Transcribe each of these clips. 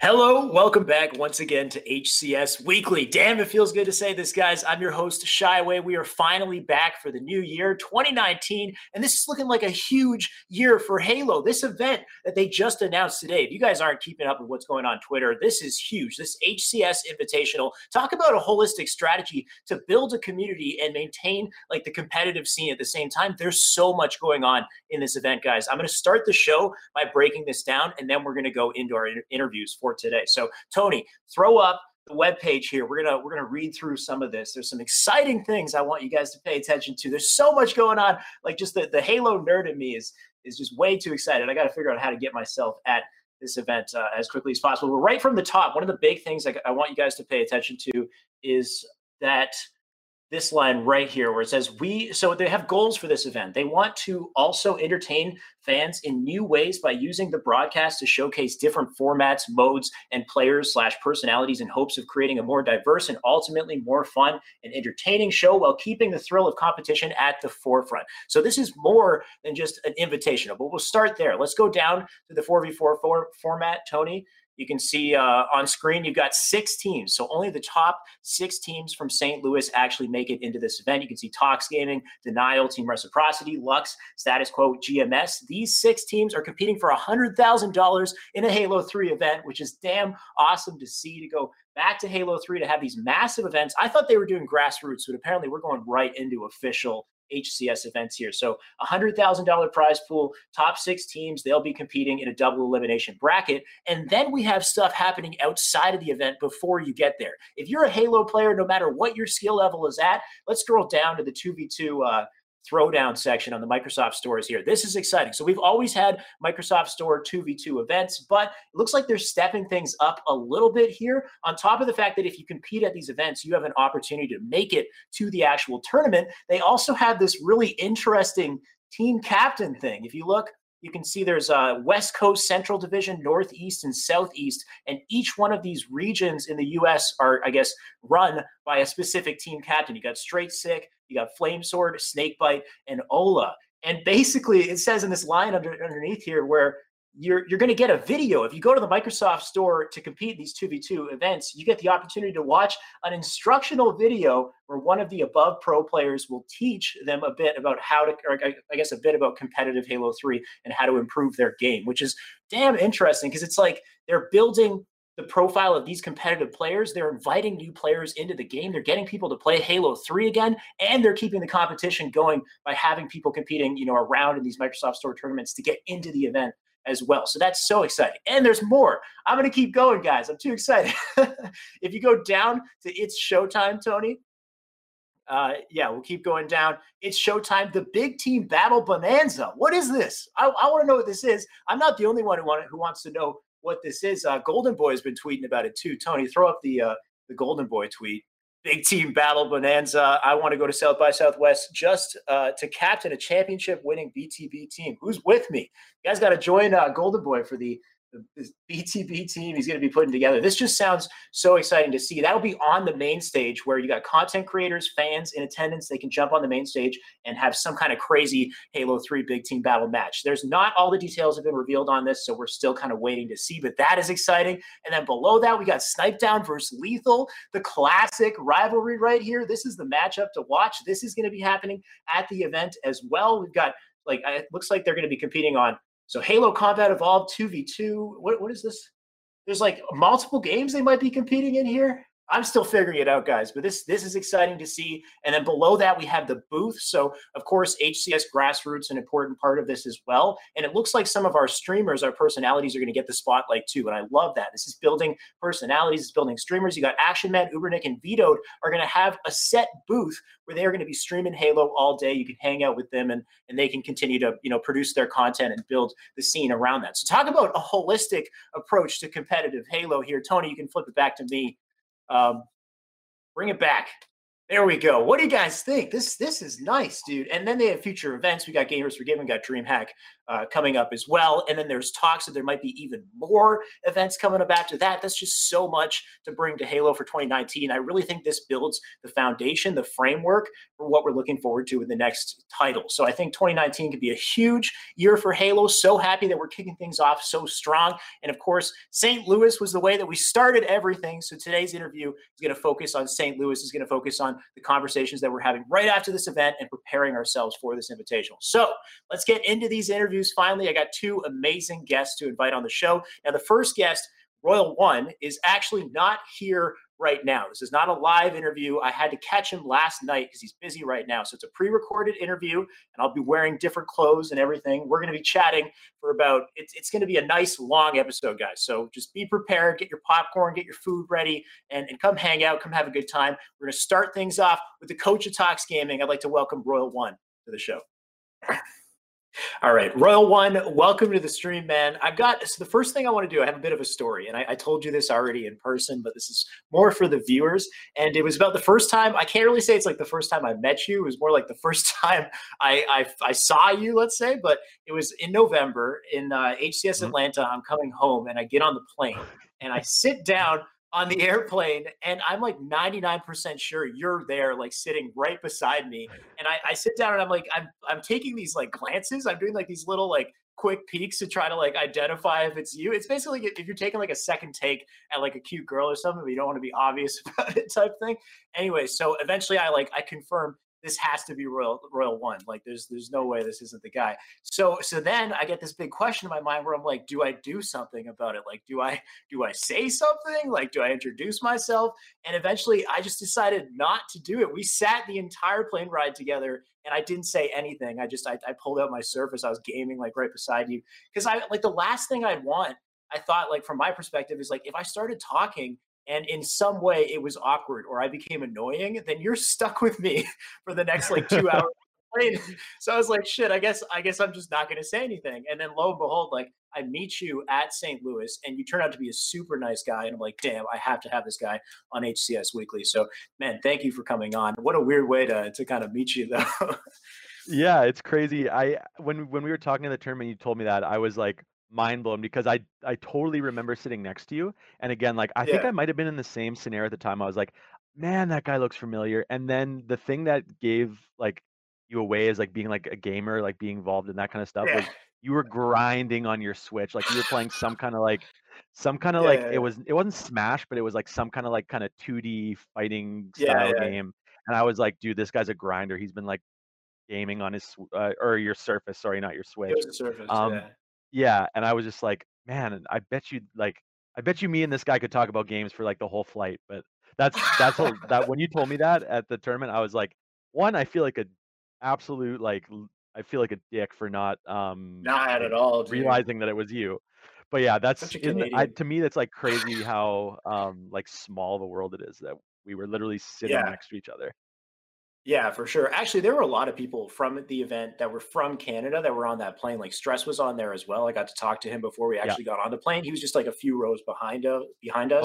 Hello, welcome back once again to HCS Weekly. Damn, it feels good to say this, guys. I'm your host, Shyway. We are finally back for the new year, 2019, and this is looking like a huge year for Halo. This event that they just announced today, if you guys aren't keeping up with what's going on Twitter, this is huge. This HCS Invitational, talk about a holistic strategy to build a community and maintain like the competitive scene at the same time. There's so much going on in this event, guys. I'm going to start the show by breaking this down, and then we're going to go into our interviews for today. So Tony, throw up the webpage here. We're gonna read through some of this. There's some exciting things I want you guys to pay attention to. There's so much going on. Like just the Halo nerd in me is just way too excited. I got to figure out how to get myself at this event as quickly as possible. But right from the top, one of the big things I want you guys to pay attention to is that this line right here where it says so they have goals for this event. They want to also entertain fans in new ways by using the broadcast to showcase different formats, modes, and players/personalities in hopes of creating a more diverse and ultimately more fun and entertaining show while keeping the thrill of competition at the forefront. So this is more than just an invitational, but we'll start there. Let's go down to the 4v4 format, Tony. You can see on screen, you've got 6 teams. So only the top 6 teams from St. Louis actually make it into this event. You can see Talks Gaming, Denial, Team Reciprocity, Lux, Status Quo, GMS. These 6 teams are competing for $100,000 in a Halo 3 event, which is damn awesome to see, to go back to Halo 3 to have these massive events. I thought they were doing grassroots, but apparently we're going right into official HCS events here. So $100,000 prize pool, top 6 teams, they'll be competing in a double elimination bracket. And then we have stuff happening outside of the event before you get there. If you're a Halo player, no matter what your skill level is at, let's scroll down to the 2v2 throwdown section on the Microsoft Store is here. This is exciting. So we've always had Microsoft Store 2v2 events, but it looks like they're stepping things up a little bit here. On top of the fact that if you compete at these events, you have an opportunity to make it to the actual tournament. They also have this really interesting team captain thing. If you look, you can see there's West Coast, Central Division, Northeast, and Southeast, and each one of these regions in the U.S. are, I guess, run by a specific team captain. You got Straight Sick, you got Flamesword, Snakebite, and Ola. And basically, it says in this line underneath here where you're going to get a video. If you go to the Microsoft Store to compete in these 2v2 events, you get the opportunity to watch an instructional video where one of the above pro players will teach them a bit about how to, or I guess a bit about competitive Halo 3 and how to improve their game, which is damn interesting because it's like they're building the profile of these competitive players. They're inviting new players into the game. They're getting people to play Halo 3 again, and they're keeping the competition going by having people competing, you know, around in these Microsoft Store tournaments to get into the event as well. So that's so exciting. And there's more. I'm going to keep going, guys. I'm too excited. If you go down to It's Showtime, Tony, yeah, we'll keep going down. It's Showtime, the Big Team Battle Bonanza. What is this? I want to know what this is. I'm not the only one who wants to know what this is. Golden Boy has been tweeting about it too. Tony, throw up the Golden Boy tweet. Big Team Battle Bonanza. I want to go to South by Southwest just to captain a championship-winning BTB team. Who's with me? You guys got to join Golden Boy for the BTB team he's going to be putting together. This just sounds so exciting to see. That'll be on the main stage where you got content creators, fans in attendance. They can jump on the main stage and have some kind of crazy Halo 3 Big Team Battle match. There's not all the details have been revealed on this, so we're still kind of waiting to see, but that is exciting. And then below that, we got Snipedown versus Lethal, the classic rivalry right here. This is the matchup to watch. This is going to be happening at the event as well. We've got, like, it looks like they're going to be competing on, so Halo Combat Evolved 2v2. What is this? There's like multiple games they might be competing in here. I'm still figuring it out, guys, but this is exciting to see. And then below that, we have the booth. So, of course, HCS Grassroots, an important part of this as well. And it looks like some of our streamers, our personalities are going to get the spotlight too. And I love that. This is building personalities. It's building streamers. You got Action Man, Ubernick, and Vetoed are going to have a set booth where they're going to be streaming Halo all day. You can hang out with them and they can continue to, you know, produce their content and build the scene around that. So talk about a holistic approach to competitive Halo here. Tony, you can flip it back to me. Bring it back. There we go. What do you guys think? This is nice, dude. And then they have future events. We got Gamers for Gaming, got DreamHack coming up as well. And then there's talks that there might be even more events coming up after that. That's just so much to bring to Halo for 2019. I really think this builds the foundation, the framework for what we're looking forward to in the next title. So I think 2019 could be a huge year for Halo. So happy that we're kicking things off so strong. And of course, St. Louis was the way that we started everything. So today's interview is going to focus on St. Louis, is going to focus on the conversations that we're having right after this event and preparing ourselves for this invitational. So let's get into these interviews. Finally, I got two amazing guests to invite on the show. Now, the first guest, Royal One, is actually not here right now. This is not a live interview. I had to catch him last night because he's busy right now. So it's a pre-recorded interview, and I'll be wearing different clothes and everything. We're going to be chatting for about, it's going to be a nice long episode, guys. So just be prepared, get your popcorn, get your food ready, and come hang out, come have a good time. We're going to start things off with the coach of Talks Gaming. I'd like to welcome Royal One to the show. All right, Royal One, welcome to the stream, man. So the first thing I want to do, I have a bit of a story, and I told you this already in person, but this is more for the viewers. And it was about the first time, I can't really say it's like the first time I met you. It was more like the first time I saw you, let's say, but it was in November in HCS Atlanta. I'm coming home, and I get on the plane, and I sit down on the airplane, and I'm like 99% sure you're there, like sitting right beside me. And I sit down, and I'm like, I'm taking these like glances. I'm doing like these little like quick peeks to try to like identify if it's you. It's basically like if you're taking like a second take at like a cute girl or something, but you don't want to be obvious about it type thing. Anyway, so eventually I confirm this has to be Royal One. Like there's no way this isn't the guy. So then I get this big question in my mind where I'm like, do I do something about it? Like, do I say something? Like, do I introduce myself? And eventually I just decided not to do it. We sat the entire plane ride together, and I didn't say anything. I pulled out my Surface. I was gaming like right beside you. Cause the last thing I'd want, I thought, like from my perspective, is like, if I started talking and in some way it was awkward or I became annoying, then you're stuck with me for the next like 2 hours. So I was like, shit, I guess I'm just not going to say anything. And then lo and behold, like I meet you at St. Louis, and you turn out to be a super nice guy. And I'm like, damn, I have to have this guy on HCS Weekly. So man, thank you for coming on. What a weird way to kind of meet you though. Yeah, it's crazy. When we were talking in the tournament, you told me that, I was like, mind blown, because I totally remember sitting next to you, and again, like I think I might have been in the same scenario at the time. I was like, man, that guy looks familiar. And then the thing that gave like you away is like being like a gamer, like being involved in that kind of stuff, was you were grinding on your Switch, like you were playing some kind of like it wasn't Smash, but it was like some kind of 2D fighting style game. And I was like, dude, this guy's a grinder. He's been like gaming on his or your Surface, sorry, not your Switch. It was the Surface, yeah, and I was just like, man, I bet you me and this guy could talk about games for like the whole flight. But that's all, that when you told me that at the tournament, I was like, one, I feel like a dick for not at all, dude, realizing that it was you. But yeah, to me that's like crazy how like small of a world it is that we were literally sitting next to each other. Yeah, for sure. Actually, there were a lot of people from the event that were from Canada that were on that plane. Like Stress was on there as well. I got to talk to him before we actually got on the plane. He was just like a few rows behind us.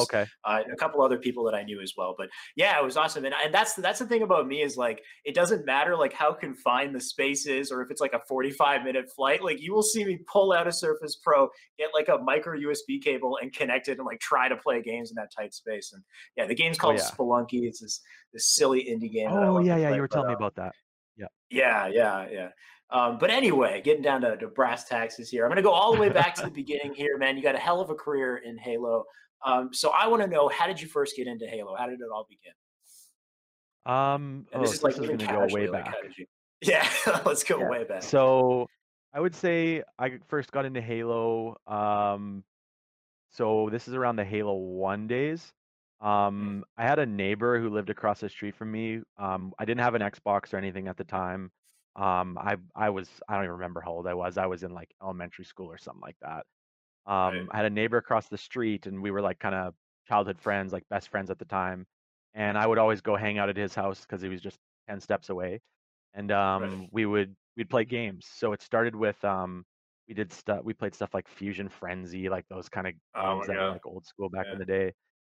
Okay. And a couple other people that I knew as well. But yeah, it was awesome. And that's the thing about me is like, it doesn't matter like how confined the space is, or if it's like a 45-minute flight, like you will see me pull out a Surface Pro, get like a micro USB cable and connect it and like try to play games in that tight space. And yeah, the game's called Spelunky. It's this silly indie game. Oh yeah. You were telling me about that. Yeah. But anyway, getting down to brass taxes here. I'm going to go all the way back to the beginning here, man. You got a hell of a career in Halo. So I want to know, how did you first get into Halo? How did it all begin? This is like going to go way back. Yeah, let's go way back. So I would say I first got into Halo. So this is around the Halo 1 days. I had a neighbor who lived across the street from me. I didn't have an Xbox or anything at the time. I don't even remember how old I was. I was in like elementary school or something like that. Right. I had a neighbor across the street, and we were like kind of childhood friends, like best friends at the time. And I would always go hang out at his house because he was just 10 steps away. And we'd play games. So it started with we played stuff like Fusion Frenzy, like those kind of games that were like old school back in the day.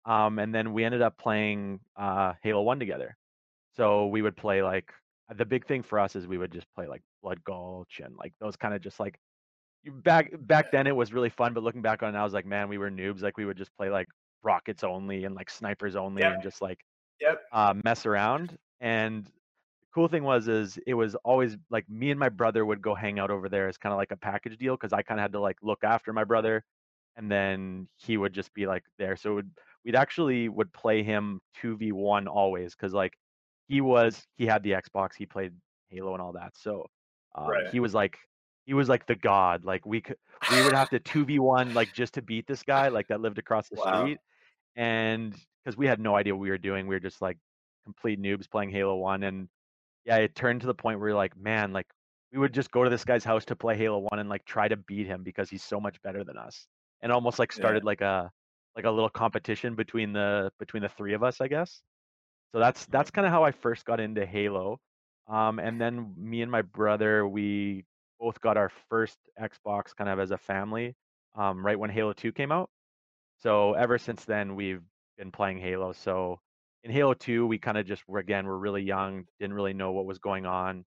And then we ended up playing Halo 1 together. So we would play like, the big thing for us is we would just play like Blood Gulch and like those kind of just like, back then it was really fun, but looking back on it now, I was like, man, we were noobs. Like we would just play like rockets only and like snipers only, and just like mess around. And the cool thing was is it was always like me and my brother would go hang out over there as kind of like a package deal, because I kind of had to like look after my brother, and then he would just be like there. So it would, we'd actually would play him 2v1 always, because like he had the Xbox, he played Halo and all that, so he was like the god. Like we would have to 2v1 like just to beat this guy like that lived across the street, and because we had no idea what we were doing, we were just like complete noobs playing Halo 1. And yeah, it turned to the point where you're like, man, like we would just go to this guy's house to play Halo 1 and like try to beat him because he's so much better than us, and almost like started like a little competition between the three of us, I guess. So that's kind of how I first got into Halo, and then me and my brother, we both got our first Xbox kind of as a family, right when Halo 2 came out. So ever since then, we've been playing Halo. So in Halo 2, we kind of just we're really young, didn't really know what was going on.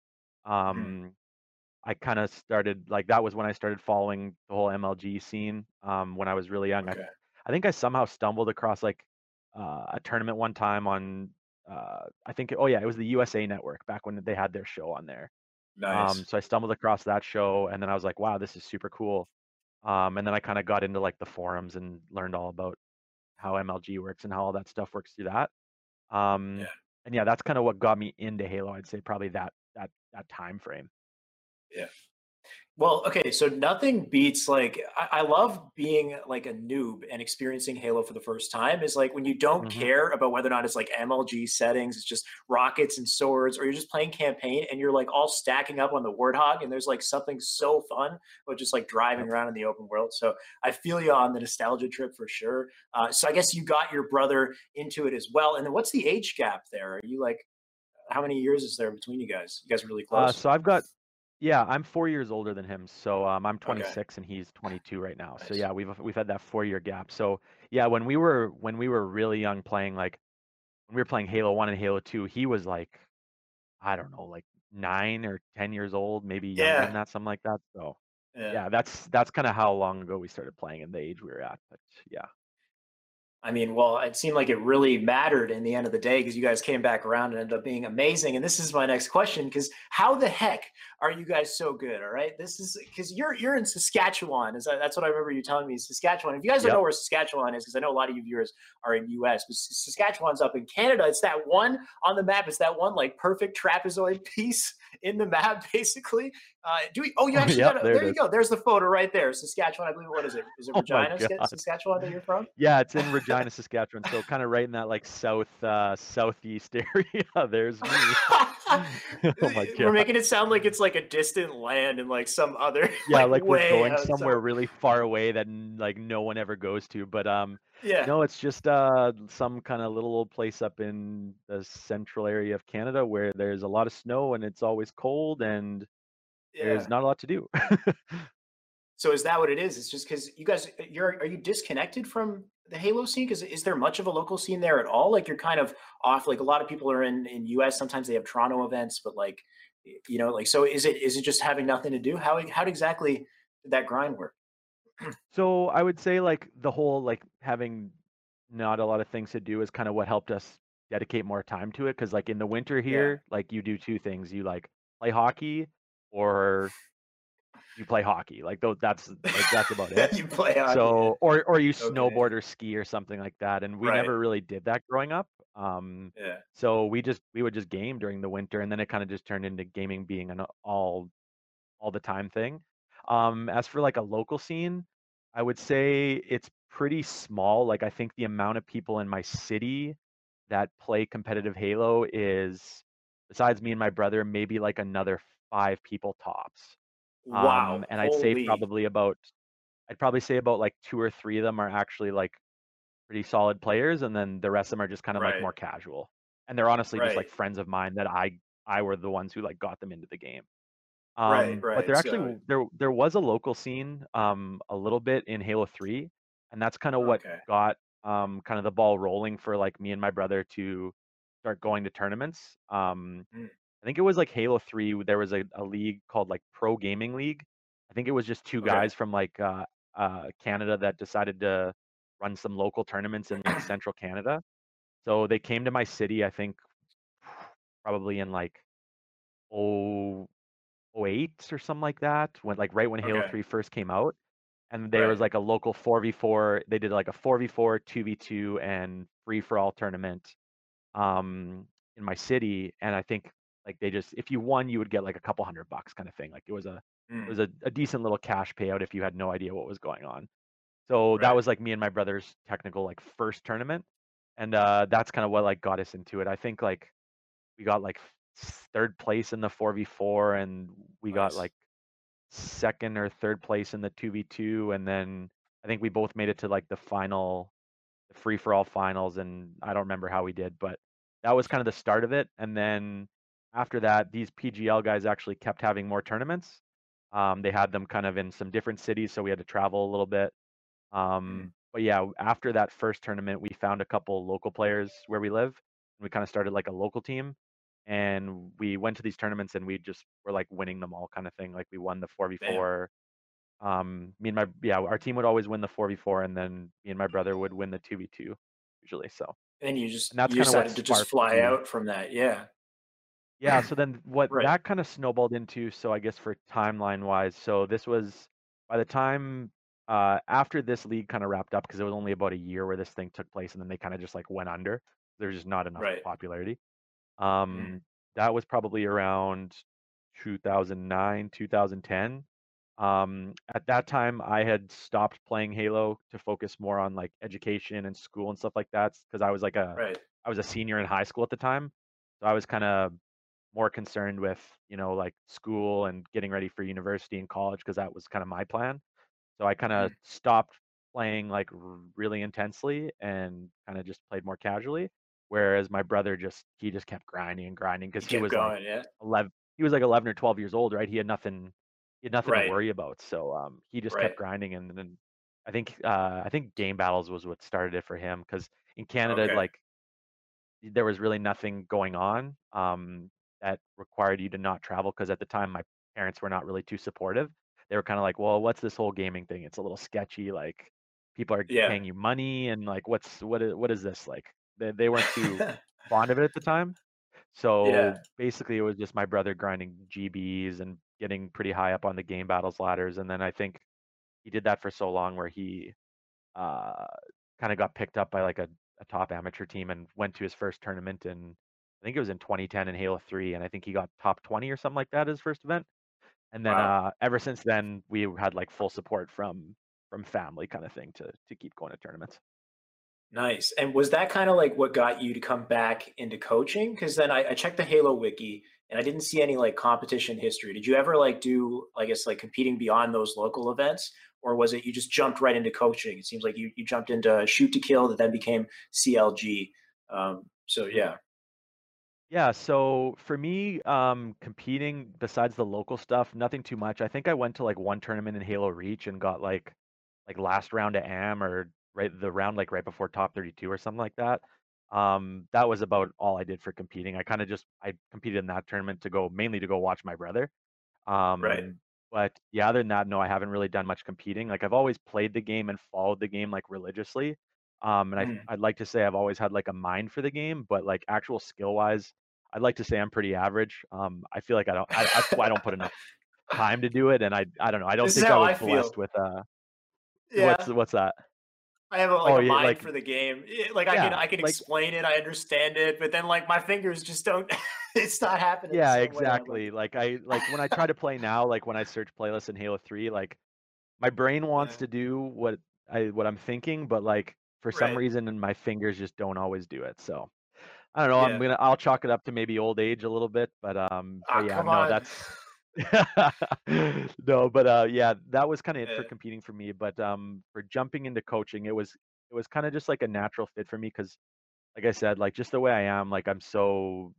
I kind of started like, that was when I started following the whole MLG scene, when I was really young. Okay. I think I somehow stumbled across like a tournament one time on it was the USA Network back when they had their show on there. Nice. So I stumbled across that show, and then I was like, wow, this is super cool. And then I kind of got into like the forums and learned all about how MLG works and how all that stuff works through that. And yeah, that's kind of what got me into Halo. I'd say probably that time frame. Yeah. Well, okay. So nothing beats like, I love being like a noob and experiencing Halo for the first time, is like when you don't care about whether or not it's like MLG settings, it's just rockets and swords, or you're just playing campaign and you're like all stacking up on the Warthog, and there's like something so fun about just like driving around in the open world. So I feel you on the nostalgia trip for sure. So I guess you got your brother into it as well. And then what's the age gap there? Are you like, how many years is there between you guys? You guys are really close. So I've got... Yeah, I'm 4 years older than him, so I'm 26 and he's 22 right now. Nice. So yeah, we've had that 4 year gap. So yeah, when we were really young playing, like when we were playing Halo 1 and Halo 2, he was like, I don't know, like 9 or 10 years old, maybe younger than that, something like that. So yeah that's kind of how long ago we started playing and the age we were at. But yeah. I mean, well, it seemed like it really mattered in the end of the day, because you guys came back around and ended up being amazing. And this is my next question, because how the heck are you guys so good? All right, this is because you're in Saskatchewan. That's what I remember you telling me, Saskatchewan. If you guys don't know where Saskatchewan is, because I know a lot of you viewers are in U.S., but Saskatchewan's up in Canada. It's that one on the map. It's that one like perfect trapezoid piece in the map, basically. There you go. There's the photo right there. Saskatchewan, I believe. What is it? Is it Regina, Saskatchewan, that you're from? Yeah, it's in Regina, Saskatchewan. So kind of right in that like southeast area. There's me. We're making it sound like it's like a distant land and like some other. Yeah, like we're going somewhere really far away that like no one ever goes to. But no, it's just some kind of little old place up in the central area of Canada where there's a lot of snow and it's always cold and there's not a lot to do. So is that what it is? It's just because you guys, are you disconnected from the Halo scene? Because is there much of a local scene there at all? Like you're kind of off. Like a lot of people are in US. Sometimes they have Toronto events, but like, you know, like, so is it just having nothing to do? How exactly did that grind work? So I would say like the whole like having not a lot of things to do is kind of what helped us dedicate more time to it, because like in the winter here, like you do two things. You like play hockey, or you play hockey. Like that's about it. You play hockey. So or you snowboard or ski or something like that. And we never really did that growing up. So we would just game during the winter, and then it kind of just turned into gaming being an all the time thing. As for like a local scene, I would say it's pretty small. Like I think the amount of people in my city that play competitive Halo is, besides me and my brother, maybe like another 5 people tops. Wow. And I'd probably say about like 2 or 3 of them are actually like pretty solid players, and then the rest of them are just kind of like more casual. And they're honestly just like friends of mine that I were the ones who like got them into the game. But there actually there was a local scene a little bit in Halo 3, and that's kind of what got kind of the ball rolling for like me and my brother to start going to tournaments. I think it was like Halo 3. There was a league called like Pro Gaming League. I think it was just two guys from like Canada that decided to run some local tournaments in like central Canada. So they came to my city, I think probably in like 08 or something like that, when like right when Halo 3 first came out. And there was like a local 4v4. They did like a 4v4, 2v2, and free for all tournament in my city. And I think like they just, if you won, you would get like a couple $100 kind of thing. Like it was a decent little cash payout if you had no idea what was going on. So that was like me and my brother's technical like first tournament. And that's kind of what like got us into it. I think like we got like third place in the 4v4, and we got like second or third place in the 2v2, and then I think we both made it to like the final, the free for all finals, and I don't remember how we did, but that was kind of the start of it. And then after that, these PGL guys actually kept having more tournaments. They had them kind of in some different cities, so we had to travel a little bit. But yeah, after that first tournament, we found a couple local players where we live, and we kind of started like a local team. And we went to these tournaments, and we just were like winning them all, kind of thing. Like we won the 4v4. Me and my our team would always win the 4v4, and then me and my brother would win the 2v2 usually. So and you decided to just fly out from that, yeah. So then what that kind of snowballed into. So I guess for timeline wise, so this was by the time after this league kind of wrapped up, because it was only about a year where this thing took place, and then they kind of just like went under. There's just not enough popularity. That was probably around 2009, 2010. At that time, I had stopped playing Halo to focus more on like education and school and stuff like that, because I was like I was a senior in high school at the time, so I was kind of more concerned with, you know, like school and getting ready for university and college, because that was kind of my plan. So I kind of stopped playing like really intensely and kind of just played more casually. Whereas my brother just kept grinding because he was going, like 11. He was like 11 or 12 years old, right? He had nothing to worry about. So he just kept grinding, and then I think Game Battles was what started it for him, because in Canada like there was really nothing going on that required you to not travel, because at the time my parents were not really too supportive. They were kind of like, well, what's this whole gaming thing? It's a little sketchy. Like people are paying you money, and like what is this like? They weren't too fond of it at the time. So basically it was just my brother grinding GBs and getting pretty high up on the Game Battles ladders. And then I think he did that for so long where he kind of got picked up by like a top amateur team and went to his first tournament. And I think it was in 2010 in Halo 3. And I think he got top 20 or something like that at his first event. And then ever since then, we had like full support from family kind of thing to keep going to tournaments. Nice. And was that kind of like what got you to come back into coaching? Because then I checked the Halo Wiki and I didn't see any like competition history. Did you ever like do, I guess, like competing beyond those local events? Or was it you just jumped right into coaching? It seems like you jumped into Shoot to Kill that then became CLG. So, yeah. Yeah. So for me, competing besides the local stuff, nothing too much. I think I went to like one tournament in Halo Reach and got like last round of AM or the round like right before top 32 or something like that. That was about all I did for competing. I kind of just competed in that tournament mainly to go watch my brother. But yeah, other than that, no, I haven't really done much competing. Like I've always played the game and followed the game like religiously. I'd like to say I've always had like a mind for the game, but like actual skill wise, I'd like to say I'm pretty average. I feel like I don't put enough time to do it, and I don't know. I don't think I was blessed with what's that? I have a mind for the game. I can explain it. I understand it, but then like my fingers just don't. It's not happening. Yeah, exactly. Like I when I try to play now, like when I search playlists in Halo 3, like my brain wants to do what I'm thinking, but like for some reason, and my fingers just don't always do it. So I don't know. I'll chalk it up to maybe old age a little bit, but that was kind of it for competing for me. But for jumping into coaching, it was kind of just like a natural fit for me, because like I said, like just the way I am, like I'm so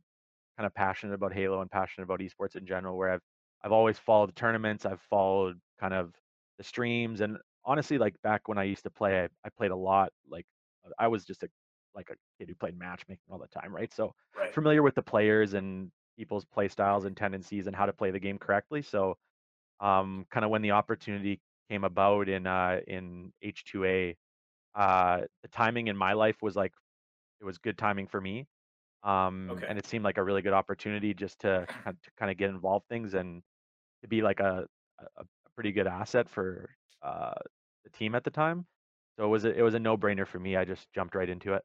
kind of passionate about Halo and passionate about esports in general, where I've always followed the tournaments, I've followed kind of the streams, and honestly, like back when I used to play, I played a lot. Like I was just a like a kid who played matchmaking all the time, right? So familiar with the players and people's play styles and tendencies and how to play the game correctly. So kind of when the opportunity came about in H2A, the timing in my life was like, it was good timing for me. And it seemed like a really good opportunity just to kind of get involved things and to be like a pretty good asset for the team at the time. So it was a no-brainer for me. I just jumped right into it.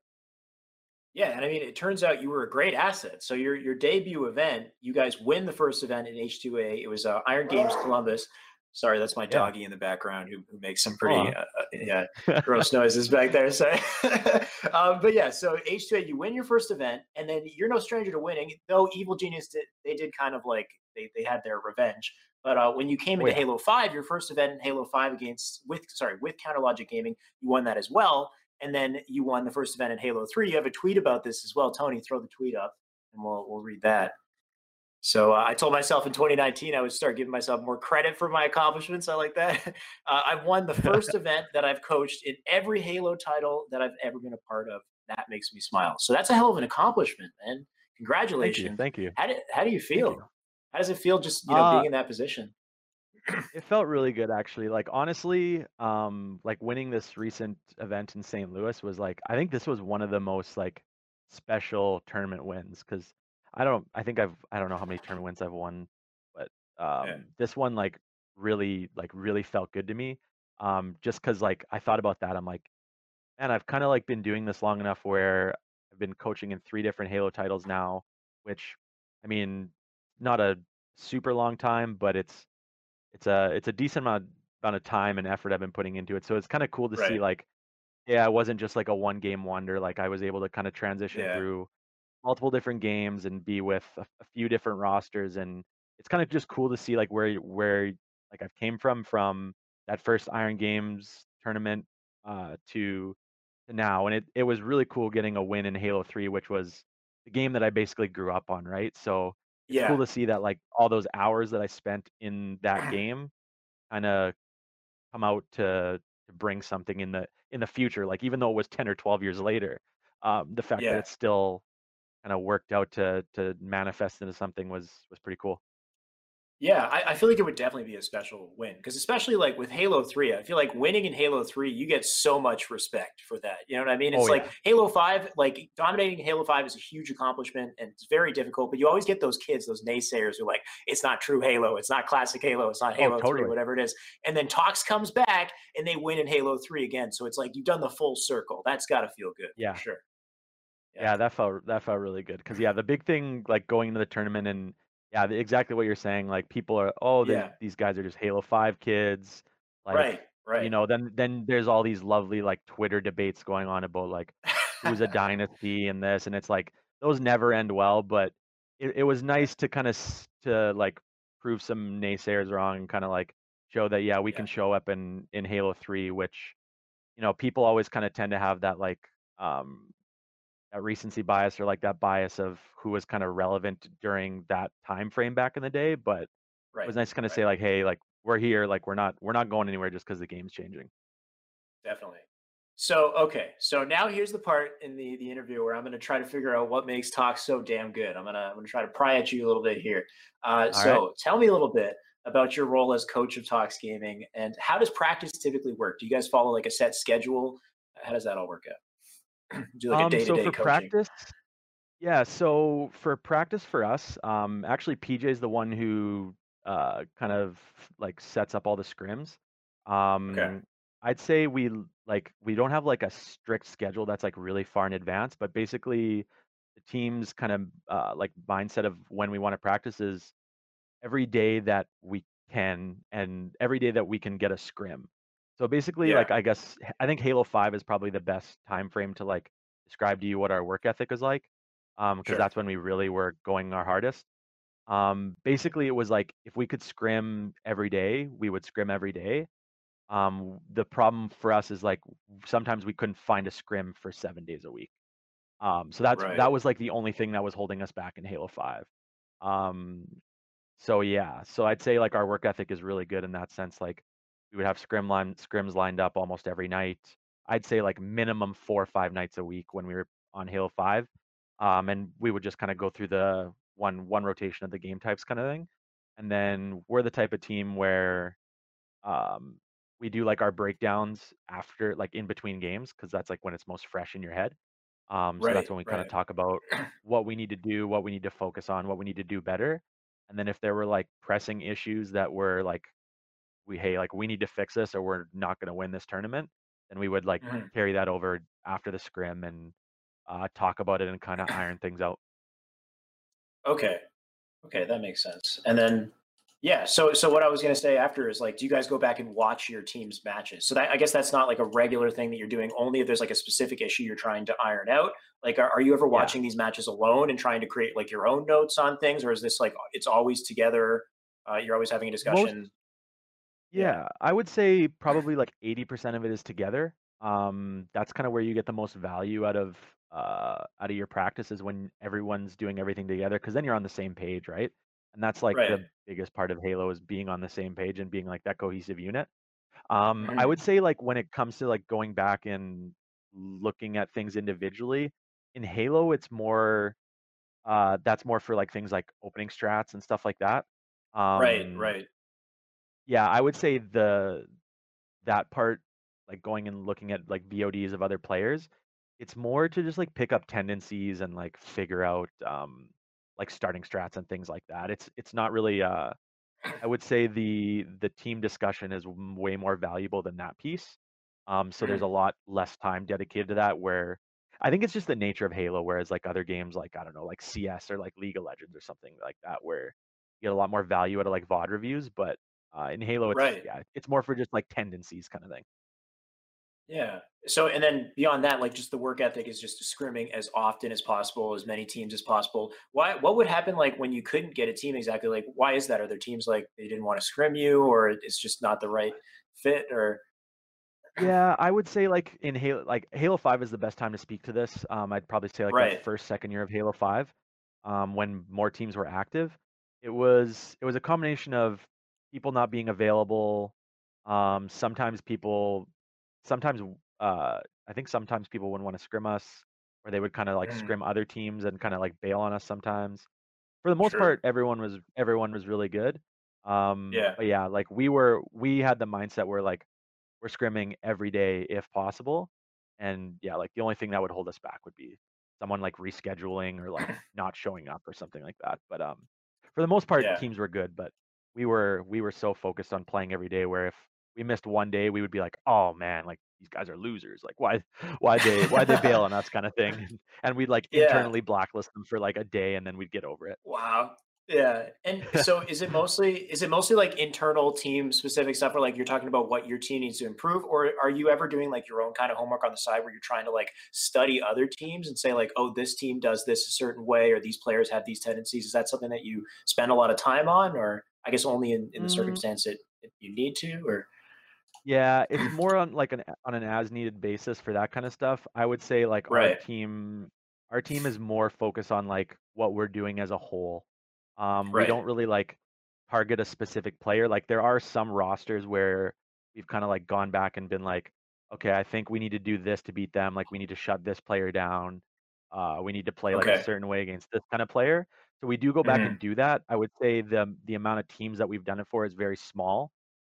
Yeah, and I mean, it turns out you were a great asset. So your debut event, you guys win the first event in H2A. It was Iron Games Columbus. Sorry, that's my doggy in the background who makes some pretty gross noises back there. So, but yeah, so H2A, you win your first event, and then you're no stranger to winning. Though Evil Genius did kind of like they had their revenge. But when you came into Halo 5, your first event in Halo 5 with Counter Logic Gaming, you won that as well. And then you won the first event in Halo 3. You have a tweet about this as well. Tony, throw the tweet up, and we'll read that. So I told myself in 2019 I would start giving myself more credit for my accomplishments. I like that. I've won the first event that I've coached in every Halo title that I've ever been a part of. That makes me smile. So that's a hell of an accomplishment, man. Congratulations. Thank you. How do you feel? How does it feel just being in that position? It felt really good, actually. Like, honestly, like winning this recent event in St. Louis was like, I think this was one of the most like special tournament wins, because I don't know how many tournament wins I've won, but this one really felt good to me. Just because like I thought about that, I'm like, man, I've kind of like been doing this long enough where I've been coaching in 3 different Halo titles now, which, I mean, not a super long time, but it's a decent amount of time and effort I've been putting into it. So it's kind of cool to see like, yeah, I wasn't just like a one game wonder. Like I was able to kind of transition through multiple different games and be with a few different rosters. And it's kind of just cool to see like where like I've came from that first Iron Games tournament to now. And it was really cool getting a win in Halo 3, which was the game that I basically grew up on. Right. So it's cool to see that like all those hours that I spent in that game kind of come out to bring something in the future. Like even though it was 10 or 12 years later, the fact that it's still kind of worked out to manifest into something was pretty cool. Yeah, I feel like it would definitely be a special win, because especially like with Halo 3, I feel like winning in Halo 3, you get so much respect for that. You know what I mean? It's like Halo 5, like dominating Halo 5 is a huge accomplishment and it's very difficult, but you always get those kids, those naysayers who are like, it's not true Halo, it's not classic Halo, it's not Halo 3, whatever it is. And then Talks comes back and they win in Halo 3 again. So it's like you've done the full circle. That's got to feel good. Yeah, for sure. Yeah, that felt really good, because the big thing like going into the tournament and exactly what you're saying, like people are these guys are just Halo 5 kids, like then there's all these lovely like Twitter debates going on about like who's a dynasty and this, and it's like those never end well, but it was nice to kind of like prove some naysayers wrong and kind of like show that we can show up in Halo 3, which people always kind of tend to have that like that recency bias, or like that bias of who was kind of relevant during that time frame back in the day. But it was nice to kind of say like, hey, like we're here, like we're not going anywhere just because the game's changing. Definitely. So, okay. So now here's the part in the interview where I'm going to try to figure out what makes Talks so damn good. I'm going to try to pry at you a little bit here. Tell me a little bit about your role as coach of Talks Gaming, and how does practice typically work? Do you guys follow like a set schedule? How does that all work out? Do like a day-to-day coaching? Practice, so for practice for us, actually PJ is the one who kind of like sets up all the scrims. I'd say we don't have like a strict schedule that's like really far in advance, but basically the team's kind of like mindset of when we want to practice is every day that we can, and every day that we can get a scrim. So basically, like I think Halo 5 is probably the best time frame to like describe to you what our work ethic is like, because that's when we really were going our hardest. Basically, it was like if we could scrim every day, we would scrim every day. The problem for us is like sometimes we couldn't find a scrim for 7 days a week. So that was like the only thing that was holding us back in Halo 5. So I'd say like our work ethic is really good in that sense. Like we would have scrims lined up almost every night. I'd say like minimum 4 or 5 nights a week when we were on Halo 5. And we would just kind of go through the one rotation of the game types kind of thing. And then we're the type of team where we do like our breakdowns after, like in between games, because that's like when it's most fresh in your head. So that's when we kind of talk about what we need to do, what we need to focus on, what we need to do better. And then if there were like pressing issues that were like, we need to fix this or we're not going to win this tournament, then we would like carry that over after the scrim and talk about it and kind of iron things out. Okay, that makes sense. And then, yeah, so what I was going to say after is, like, do you guys go back and watch your team's matches? So that, I guess that's not like a regular thing that you're doing, only if there's like a specific issue you're trying to iron out. Like, are you ever watching these matches alone and trying to create like your own notes on things? Or is this like, it's always together, you're always having a discussion? Yeah, I would say probably like 80% of it is together. That's kind of where you get the most value out of your practices, when everyone's doing everything together, because then you're on the same page, right? And that's like the biggest part of Halo, is being on the same page and being like that cohesive unit. I would say like when it comes to like going back and looking at things individually, in Halo it's more that's more for like things like opening strats and stuff like that. Yeah, I would say that part, like going and looking at like VODs of other players, it's more to just like pick up tendencies and like figure out like starting strats and things like that. It's not really I would say the team discussion is way more valuable than that piece. So there's a lot less time dedicated to that, where I think it's just the nature of Halo, whereas like other games, like, I don't know, like CS or like League of Legends or something like that, where you get a lot more value out of like VOD reviews. But in Halo, it's it's more for just like tendencies kind of thing. Yeah. So, and then beyond that, like just the work ethic is just scrimming as often as possible, as many teams as possible. What would happen like when you couldn't get a team exactly? Like, why is that? Are there teams like they didn't want to scrim you, or it's just not the right fit, or? Yeah, I would say like in Halo, like Halo 5 is the best time to speak to this. I'd probably say like the first, second year of Halo 5, when more teams were active. It was a combination of people not being available. Sometimes people wouldn't want to scrim us, or they would kind of like scrim other teams and kind of like bail on us sometimes. For the most part, everyone was really good. But yeah, like we had the mindset where like we're scrimming every day if possible. And yeah, like the only thing that would hold us back would be someone like rescheduling or like not showing up or something like that. But for the most part, teams were good, but we were so focused on playing every day, where if we missed one day, we would be like, oh man, like these guys are losers, like why'd they bail on us kind of thing, and we'd like internally blacklist them for like a day, and then we'd get over it. Wow. Yeah. And so is it mostly like internal team specific stuff, or like you're talking about what your team needs to improve, or are you ever doing like your own kind of homework on the side where you're trying to like study other teams and say like, oh, this team does this a certain way, or these players have these tendencies? Is that something that you spend a lot of time on, or I guess only in the circumstance that you need to, or? Yeah, it's more on like an as needed basis for that kind of stuff. I would say like our team is more focused on like what we're doing as a whole. We don't really like target a specific player. Like there are some rosters where we've kind of like gone back and been like, okay, I think we need to do this to beat them. Like we need to shut this player down. We need to play like a certain way against this kind of player. So we do go back and do that. I would say the amount of teams that we've done it for is very small.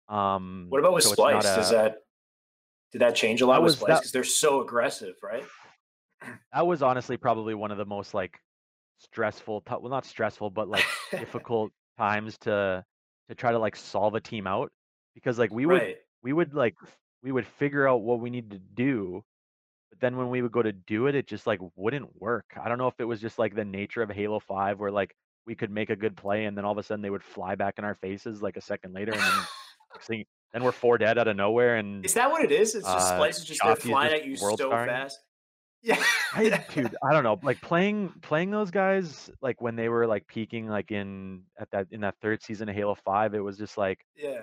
What about with Splyce? Did that change a lot with Splyce? Because they're so aggressive, right? That was honestly probably one of the most like stressful, well, not stressful, but like difficult times to try to like solve a team out, because like we would figure out what we need to do, but then when we would go to do it, it just like wouldn't work. I don't know if it was just like the nature of Halo 5, where like we could make a good play and then all of a sudden they would fly back in our faces like a second later, and then then we're 4 dead out of nowhere. And is that what it is? It's just Splyce is just flying at you so fast. Yeah. Dude, I don't know. Like playing those guys, like when they were like peaking, like in that third season of Halo 5, it was just like, yeah,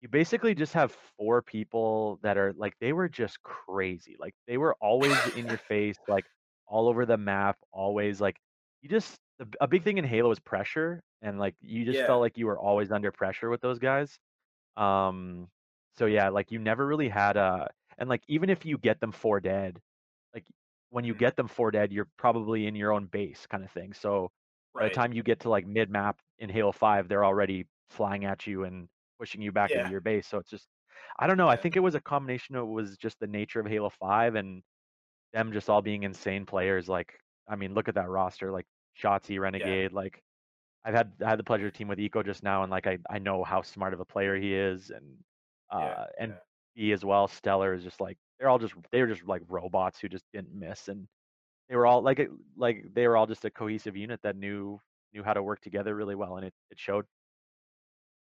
you basically just have 4 people that are like, they were just crazy. Like they were always in your face, like all over the map, always. Like you just, a big thing in Halo is pressure, and like you just felt like you were always under pressure with those guys. So yeah, like you never really had And like, even if you get them for dead, like when you get them for dead, you're probably in your own base kind of thing. So by the time you get to like mid map in Halo 5, they're already flying at you and pushing you back into your base. So it's just, I don't know. I think it was a combination of, it was just the nature of Halo 5 and them just all being insane players. Like, I mean, look at that roster, like Shotzi, Renegade, like I had the pleasure of team with Eco just now. And like, I know how smart of a player he is, and B as well. Stellar is just like, they were just like robots who just didn't miss. And they were all like they were all just a cohesive unit that knew how to work together really well. And it showed.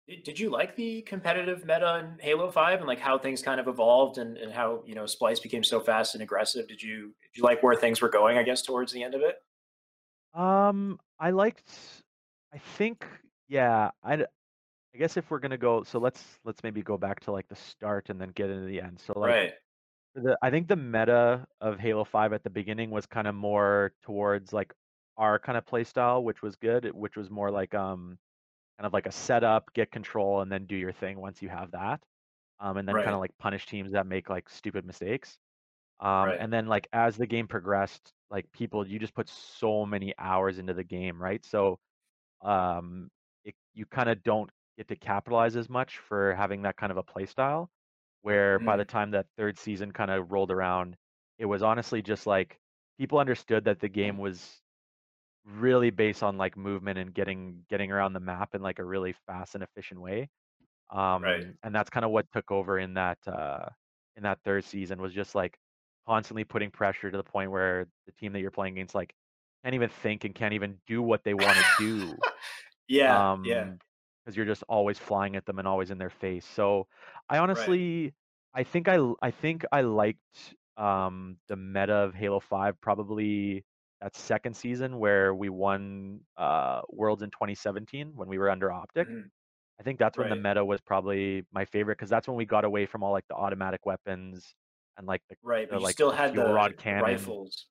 Did you like the competitive meta in Halo 5 and like how things kind of evolved and how, you know, Splyce became so fast and aggressive? Did you like where things were going, I guess, towards the end of it? I guess if we're going to go, so let's maybe go back to like the start and then get into the end. So like, I think the meta of Halo 5 at the beginning was kind of more towards like our kind of play style, which was good, which was more like, kind of like a setup, get control, and then do your thing once you have that. And then kind of like punish teams that make like stupid mistakes. And then like as the game progressed, like you just put so many hours into the game, right? So you kind of don't get to capitalize as much for having that kind of a play style, where by the time that third season kind of rolled around, it was honestly just like people understood that the game was really based on like movement and getting around the map in like a really fast and efficient way. And that's kind of what took over in that third season, was just like constantly putting pressure to the point where the team that you're playing against like can't even think and can't even do what they want to do. Because you're just always flying at them and always in their face. So I honestly I think I liked the meta of Halo 5 probably that second season where we won Worlds in 2017 when we were under Optic. I think that's when the meta was probably my favorite, because that's when we got away from all like the automatic weapons and like the but like, you still had the rod cannon. Rifles.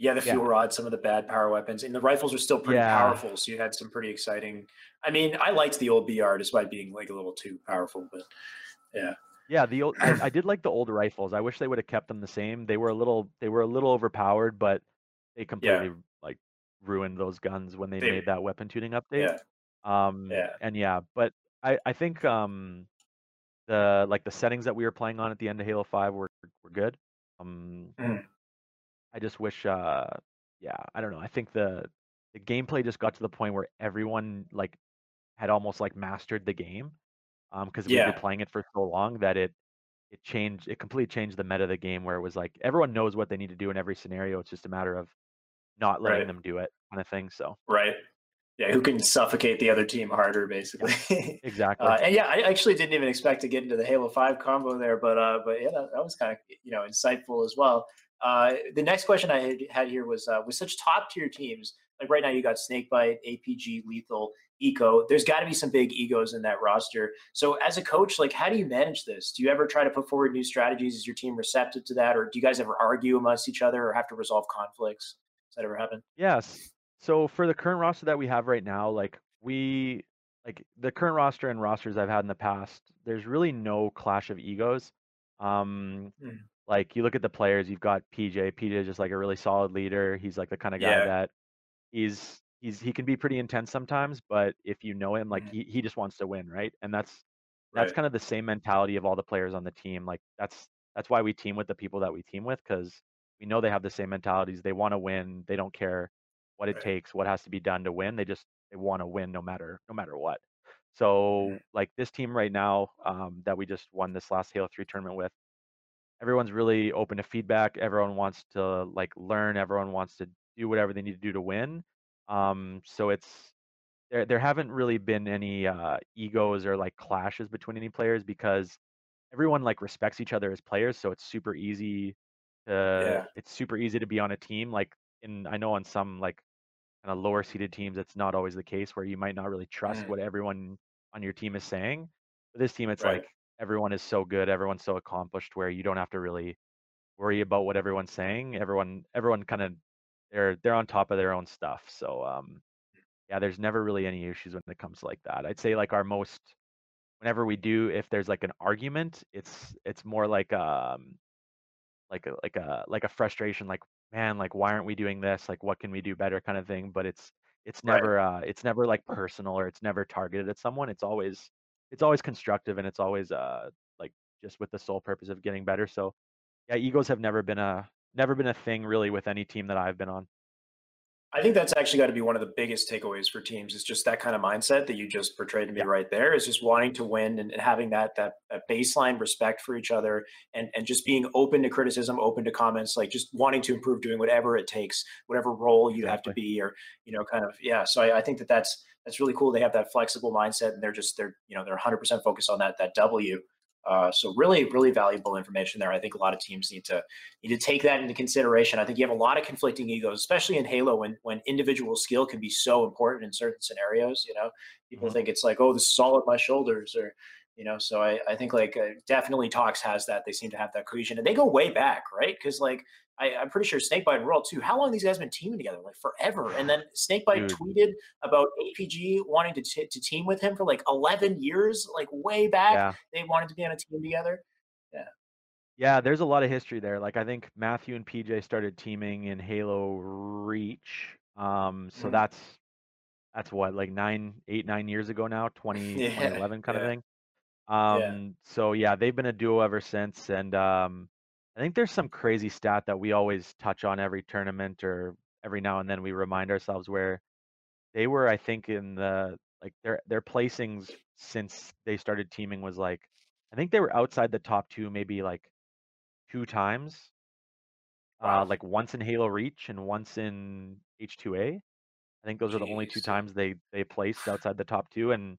Yeah, the fuel rod, some of the bad power weapons, and the rifles were still pretty powerful. So you had some pretty exciting. I mean, I liked the old BR despite being like a little too powerful, but yeah, the old I did like the old rifles. I wish they would have kept them the same. They were a little overpowered, but they completely like ruined those guns when they made that weapon tuning update. But I think the settings that we were playing on at the end of Halo 5 were good. I just wish, I don't know. I think the gameplay just got to the point where everyone like had almost like mastered the game, because we've been playing it for so long that it completely changed the meta of the game, where it was like everyone knows what they need to do in every scenario. It's just a matter of not letting them do it, kind of thing. So who can suffocate the other team harder, basically. Exactly. I actually didn't even expect to get into the Halo 5 combo there, but yeah, that was kind of, you know, insightful as well. The next question I had here was, with such top tier teams, like right now you got Snakebite, APG, Lethal, Eco, there's got to be some big egos in that roster. So as a coach, like, how do you manage this? Do you ever try to put forward new strategies? Is your team receptive to that? Or do you guys ever argue amongst each other or have to resolve conflicts? Does that ever happen? Yes. So for the current roster that we have right now, like the current roster and rosters I've had in the past, there's really no clash of egos. Like, you look at the players, you've got PJ is just like a really solid leader. He's like the kind of guy that he can be pretty intense sometimes, but if you know him, like he just wants to win, right? And that's kind of the same mentality of all the players on the team. Like that's why we team with the people that we team with, because we know they have the same mentalities. They want to win. They don't care what it takes, what has to be done to win. They want to win no matter what. So like this team right now, that we just won this last Halo 3 tournament with, everyone's really open to feedback. Everyone wants to like learn. Everyone wants to do whatever they need to do to win. So there haven't really been any egos or like clashes between any players, because everyone like respects each other as players. So it's super easy to be on a team. Like, I know on some like kind of lower seeded teams, it's not always the case, where you might not really trust what everyone on your team is saying. But this team, it's like, everyone is so good, everyone's so accomplished, where you don't have to really worry about what everyone's saying. Everyone kind of they're on top of their own stuff. So there's never really any issues when it comes to like that. I'd say like our most whenever we do, if there's like an argument, it's more like a frustration, like, man, like, why aren't we doing this? Like, what can we do better, kind of thing. But it's Right. never it's never like personal, or it's never targeted at someone. It's always constructive, and it's always like just with the sole purpose of getting better. So yeah, egos have never been a thing really with any team that I've been on. I think that's actually got to be one of the biggest takeaways for teams. It's just that kind of mindset that you just portrayed to me right there, is just wanting to win and having that baseline respect for each other, and just being open to criticism, open to comments, like just wanting to improve, doing whatever it takes, whatever role you have to be, or, you know, kind of, yeah. So I think that's really cool. They have that flexible mindset, and they're 100% focused on that W. So really, really valuable information there. I think a lot of teams need to take that into consideration. I think you have a lot of conflicting egos, especially in Halo, when individual skill can be so important in certain scenarios. You know, people think it's like, oh, this is all at my shoulders, or, you know. So I think like definitely Talks has that. They seem to have that cohesion, and they go way back, right? Because like I'm pretty sure Snakebite and Royal 2, how long have these guys been teaming together? Like forever. And then Snakebite tweeted about APG wanting to team with him for like 11 years, like way back. Yeah. They wanted to be on a team together. Yeah. Yeah, there's a lot of history there. Like I think Matthew and PJ started teaming in Halo Reach. So that's what, like 9 years ago now, 2011 kind of thing. So yeah, they've been a duo ever since. And I think there's some crazy stat that we always touch on every tournament, or every now and then we remind ourselves, where they were, I think, in the like their placings since they started teaming was like, I think they were outside the top 2 maybe like 2 times. Wow. Like once in Halo Reach and once in H2A. I think those are the only 2 times they placed outside the top 2. And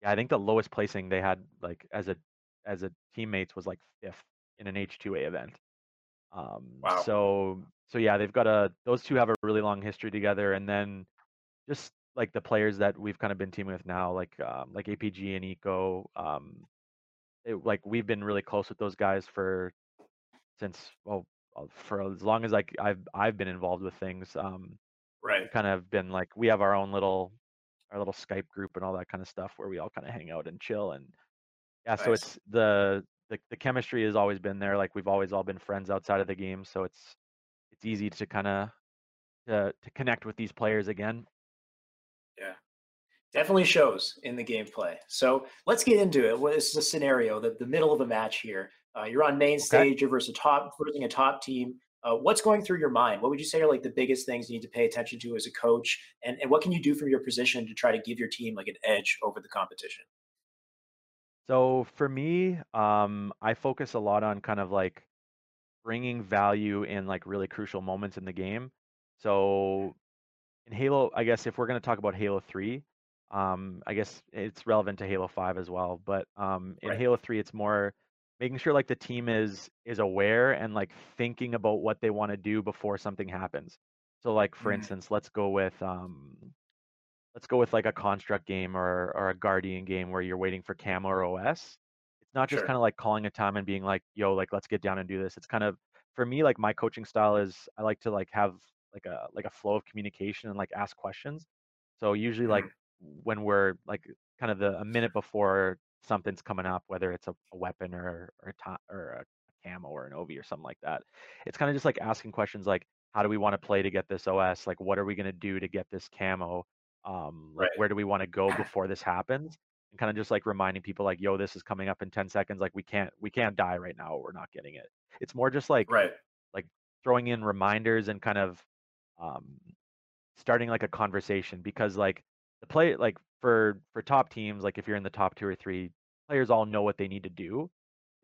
yeah, I think the lowest placing they had like as a teammates was like 5th. In an H2A event. Wow. So yeah, they've got those 2 have a really long history together. And then just like the players that we've kind of been teaming with now, like APG and Eco, like we've been really close with those guys for as long as like I've been involved with things. Right. Kind of been like, we have our own little Skype group and all that kind of stuff where we all kind of hang out and chill. And yeah, nice. So it's the chemistry has always been there. Like we've always all been friends outside of the game, so it's easy to kind of to connect with these players again. Yeah, definitely shows in the gameplay. So let's get into it. Well, this is a scenario, the middle of a match here. You're on main stage. You're versus a top team. What's going through your mind? What would you say are like the biggest things you need to pay attention to as a coach, and what can you do from your position to try to give your team like an edge over the competition? So for me, I focus a lot on kind of like bringing value in like really crucial moments in the game. So in Halo, I guess if we're going to talk about Halo 3, I guess it's relevant to Halo 5 as well. But in Halo 3, it's more making sure like the team is aware and like thinking about what they want to do before something happens. So like for instance, let's go with like a construct game or a guardian game where you're waiting for camo or OS. It's not just kind of like calling a time and being like, yo, like let's get down and do this. It's kind of, for me, like my coaching style is I like to like have like a flow of communication and like ask questions. So usually like when we're like kind of a minute before something's coming up, whether it's a weapon or a camo or an OV or something like that, it's kind of just like asking questions like, how do we want to play to get this OS? Like what are we going to do to get this camo? Like where do we want to go before this happens, and kind of just like reminding people like, yo, this is coming up in 10 seconds. Like we can't die right now. We're not getting it. It's more just like, like throwing in reminders and kind of, starting like a conversation, because like the play, like for top teams, like if you're in the top 2 or 3, players all know what they need to do.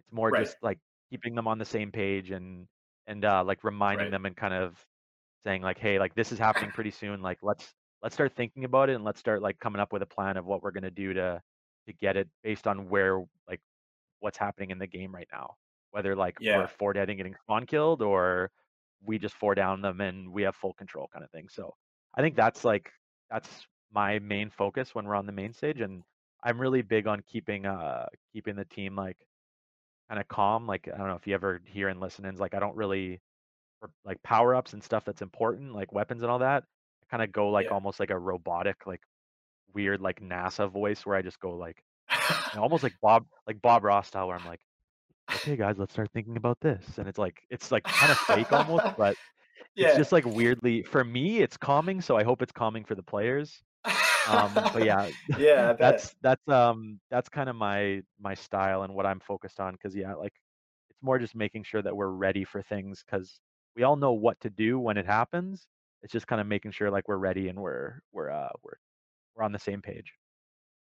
It's more just like keeping them on the same page and like reminding them and kind of saying like, hey, like this is happening pretty soon. Like let's start thinking about it, and let's start like coming up with a plan of what we're going to do to get it based on where like what's happening in the game right now, whether like we're 4-dead and getting spawn killed, or we just 4-down them and we have full control kind of thing. So I think that's my main focus when we're on the main stage. And I'm really big on keeping the team like kind of calm. Like, I don't know if you ever hear in listen-ins, like I don't really like power-ups and stuff that's important, like weapons and all that. Kind of go like almost like a robotic, like weird, like NASA voice, where I just go like And almost like Bob Ross style, where I'm like, okay, guys, let's start thinking about this. And it's like kind of fake almost, but yeah. It's just like weirdly for me, it's calming. So I hope it's calming for the players. But yeah, yeah, that's kind of my style and what I'm focused on. Cause yeah, like it's more just making sure that we're ready for things. Cause we all know what to do when it happens. It's just kind of making sure like we're ready and we're on the same page.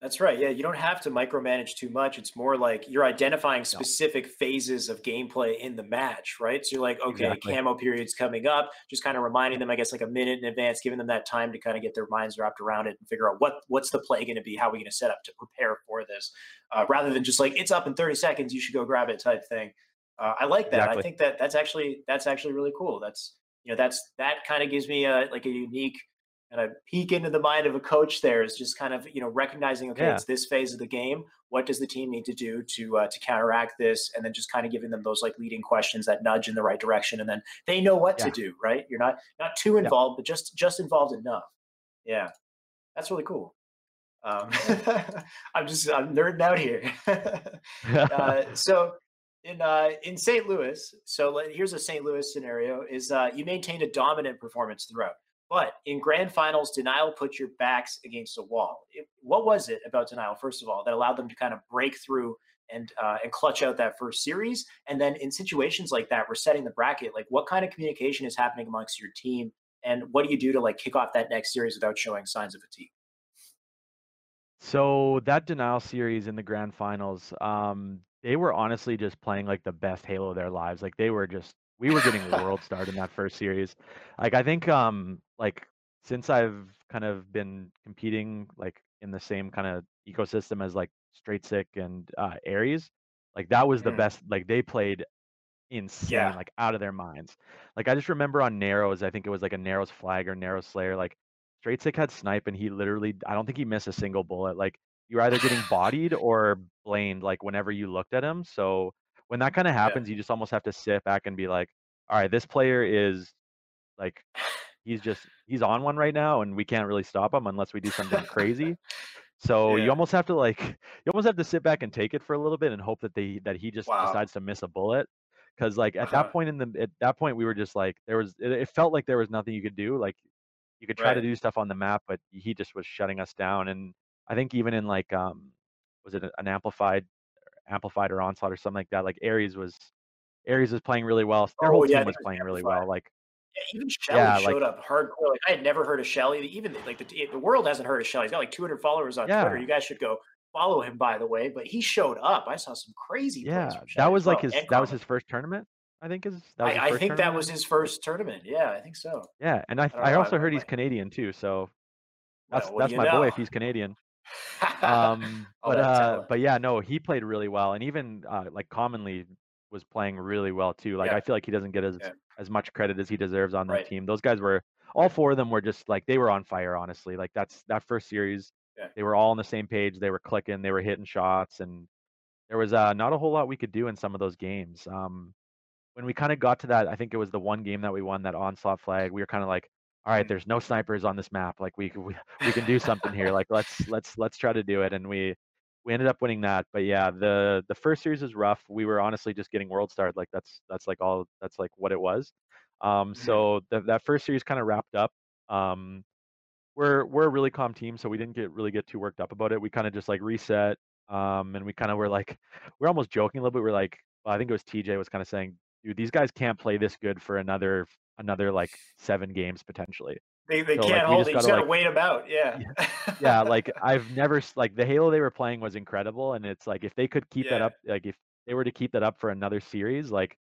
That's right. Yeah, you don't have to micromanage too much. It's more like you're identifying specific phases of gameplay in the match, right? So you're like, okay, camo period's coming up, just kind of reminding them, I guess, like a minute in advance, giving them that time to kind of get their minds wrapped around it and figure out what's the play going to be, how are we going to set up to prepare for this, rather than just like, it's up in 30 seconds, you should go grab it type thing. I like that. Exactly. I think that that's actually really cool. That's, you know, that kind of gives me a unique kind of peek into the mind of a coach. There is just kind of, you know, recognizing, okay, it's this phase of the game. What does the team need to do to counteract this? And then just kind of giving them those like leading questions that nudge in the right direction. And then they know what to do, right? You're not too involved, but just involved enough. Yeah, that's really cool. I'm nerding out here. So in St. Louis, so here's a St. Louis scenario: is you maintained a dominant performance throughout. But in grand finals, Denial put your backs against a wall. What was it about Denial, first of all, that allowed them to kind of break through and clutch out that first series? And then in situations like that, resetting the bracket, like what kind of communication is happening amongst your team? And what do you do to like kick off that next series without showing signs of fatigue? So that Denial series in the grand finals, they were honestly just playing like the best Halo of their lives. Like they were just... We were getting a world start in that first series. Like I think like since I've kind of been competing like in the same kind of ecosystem as like Straight Sick and Aries, like that was the best. Like they played insane, like out of their minds. Like I just remember on Narrows, I think it was like a Narrows Flag or Narrows Slayer, like Straight Sick had Snipe and he literally, I don't think he missed a single bullet. Like you were either getting bodied or blamed like whenever you looked at him. So when that kind of happens, you just almost have to sit back and be like, all right, this player is like, he's on one right now and we can't really stop him unless we do something crazy. So you almost have to like, you almost have to sit back and take it for a little bit and hope that he just decides to miss a bullet. Cause like at that point we were just like, it felt like there was nothing you could do. Like you could try to do stuff on the map, but he just was shutting us down. And I think even in like, was it an Amplified or Onslaught or something like that. Like Aries was playing really well. Their whole team was playing really well. Like even Shelly showed up hardcore. Like I had never heard of Shelly. Even like the world hasn't heard of Shelly. He's got like 200 followers on Twitter. You guys should go follow him, by the way. But he showed up. I saw some crazy plays from Shelly. That was like his first tournament. I think that was his first tournament. Yeah, I think so. Yeah, and I also heard he's Canadian too. So that's my boy if he's Canadian. But yeah, no, he played really well, and even like Commonly was playing really well too. Like I feel like he doesn't get as much credit as he deserves on that team. Those guys were all four of them were just like they were on fire. Honestly, like that first series, they were all on the same page. They were clicking, they were hitting shots, and there was not a whole lot we could do in some of those games. When we kind of got to that, I think it was the one game that we won, that Onslaught Flag. We were kind of like, all right, there's no snipers on this map. Like we can do something here. Like let's try to do it. And we ended up winning that. But yeah, the first series was rough. We were honestly just getting world starred. Like that's what it was. So that first series kind of wrapped up. We're a really calm team, so we didn't really get too worked up about it. We kind of just like reset. And we kind of were like, we're almost joking a little bit. We're like, well, I think it was TJ was kind of saying, dude, these guys can't play this good for another like 7 games potentially. They so, can't like, hold it. You just gotta wait them out. Yeah like I've never like the Halo they were playing was incredible, and it's like if they could keep that up, like if they were to keep that up for another series, like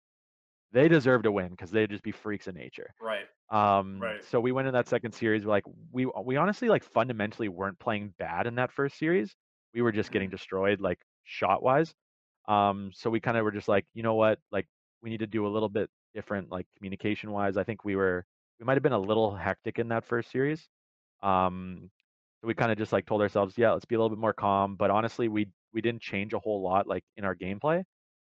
they deserve to win because they'd just be freaks of nature, right. So we went in that second series, like we honestly like fundamentally weren't playing bad in that first series. We were just getting destroyed like shot wise. So we kind of were just like, you know what, like we need to do a little bit different, like communication wise. I think we might have been a little hectic in that first series. So we kind of just like told ourselves, yeah, let's be a little bit more calm. But honestly, we didn't change a whole lot like in our gameplay.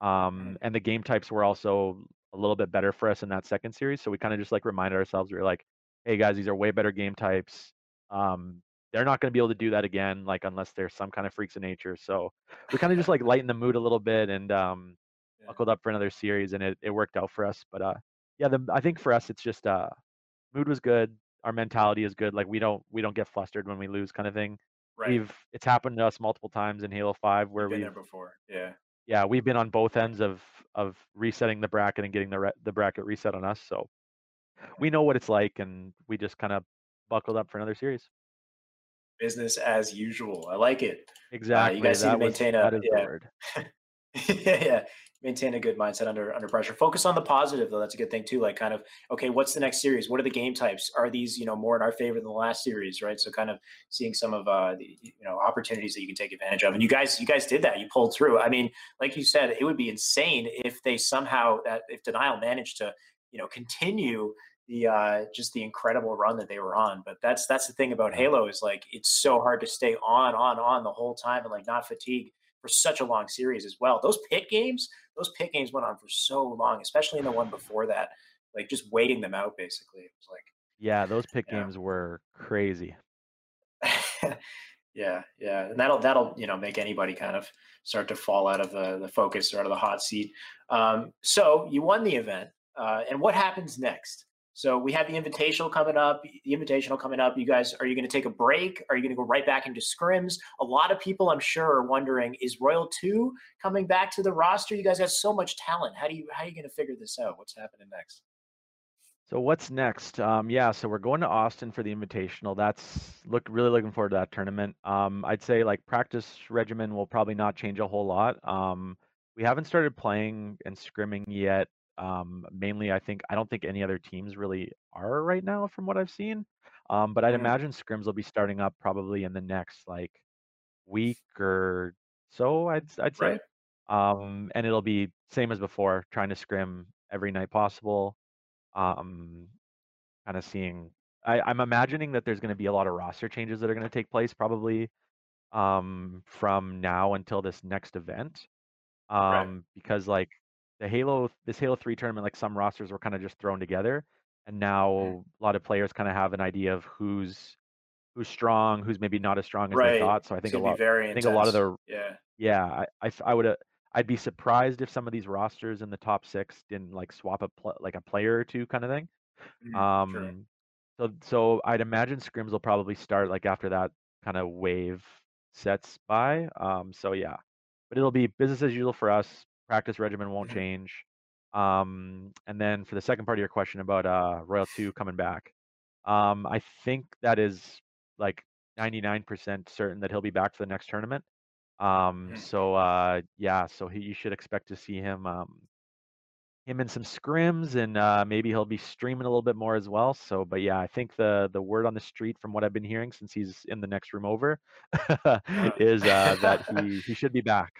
And the game types were also a little bit better for us in that second series. So we kind of just like reminded ourselves, we were like, hey guys, these are way better game types. They're not going to be able to do that again, like, unless they're some kind of freaks of nature. So we kind of just like lighten the mood a little bit and buckled up for another series, and it worked out for us. But yeah, I think for us, it's just mood was good. Our mentality is good. Like, we don't get flustered when we lose, kind of thing. Right. It's happened to us multiple times in Halo 5 where we've been there before. Yeah. Yeah, we've been on both ends of resetting the bracket and getting the bracket reset on us. So we know what it's like, and we just kind of buckled up for another series. Business as usual. I like it. Exactly. You guys need to maintain maintain a good mindset under pressure. Focus on the positive, though. That's a good thing too. Like, kind of, okay, what's the next series? What are the game types? Are these, you know, more in our favor than the last series, right? So kind of seeing some of the, you know, opportunities that you can take advantage of. And you guys did that. You pulled through. I mean, like you said, it would be insane if they somehow if Denial managed to, you know, continue the just the incredible run that they were on. But that's the thing about Halo, is like, it's so hard to stay on the whole time and like not fatigue for such a long series as well. Those pit games went on for so long, especially in the one before that, like just waiting them out, basically. It was like, yeah, those pit games were crazy. yeah. And that'll, you know, make anybody kind of start to fall out of the focus or out of the hot seat. So you won the event, and what happens next? So we have the Invitational coming up. You guys, are you going to take a break? Are you going to go right back into scrims? A lot of people, I'm sure, are wondering: is Royal 2 coming back to the roster? You guys have so much talent. How are you going to figure this out? What's happening next? So what's next? Yeah, so we're going to Austin for the Invitational. Really looking forward to that tournament. I'd say like practice regimen will probably not change a whole lot. We haven't started playing and scrimming yet. Mainly, I don't think any other teams really are right now from what I've seen. But I'd imagine scrims will be starting up probably in the next like week or so, I'd say. Right. And it'll be same as before, trying to scrim every night possible. Kind of seeing, I'm imagining that there's going to be a lot of roster changes that are going to take place probably from now until this next event. Because like, this Halo 3 tournament, like some rosters were kind of just thrown together, and now a lot of players kind of have an idea of who's strong, who's maybe not as strong as they thought. So I think a lot of the I'd be surprised if some of these rosters in the top six didn't like swap a player or two, kind of thing. So I'd imagine scrims will probably start like after that kind of wave sets by. So yeah, but it'll be business as usual for us. Practice regimen won't change. And then for the second part of your question about Royal 2 coming back, I think that is like 99% certain that he'll be back for the next tournament. You should expect to see him in some scrims, and maybe he'll be streaming a little bit more as well. So, but yeah, I think the word on the street from what I've been hearing since he's in the next room over is that he should be back.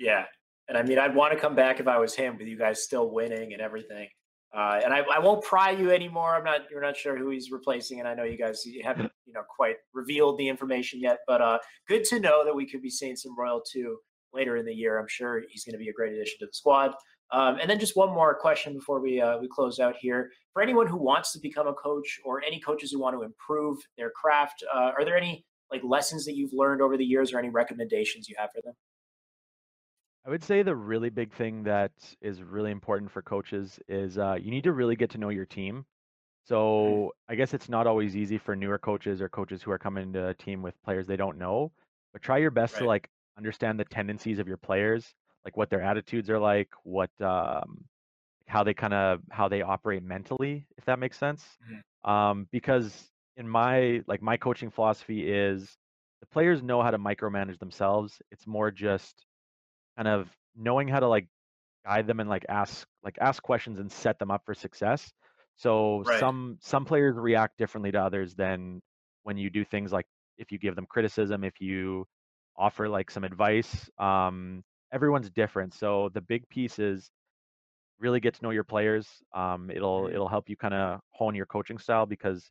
Yeah. And I mean, I'd want to come back if I was him, with you guys still winning and everything. And I won't pry you anymore. You're not sure who he's replacing, and I know you guys haven't, you know, quite revealed the information yet. But good to know that we could be seeing some Royal 2 later in the year. I'm sure he's going to be a great addition to the squad. And then just one more question before we close out here. For anyone who wants to become a coach, or any coaches who want to improve their craft, are there any like lessons that you've learned over the years, or any recommendations you have for them? I would say the really big thing that is really important for coaches is you need to really get to know your team. So I guess it's not always easy for newer coaches or coaches who are coming to a team with players they don't know, but try your best to like understand the tendencies of your players, like what their attitudes are like, what how they operate mentally, if that makes sense. Because in my coaching philosophy is the players know how to micromanage themselves. It's more just kind of knowing how to like guide them and like ask questions and set them up for success. So some players react differently to others than when you do things like if you give them criticism, if you offer like some advice. Everyone's different. So the big piece is really get to know your players. It'll help you kind of hone your coaching style, because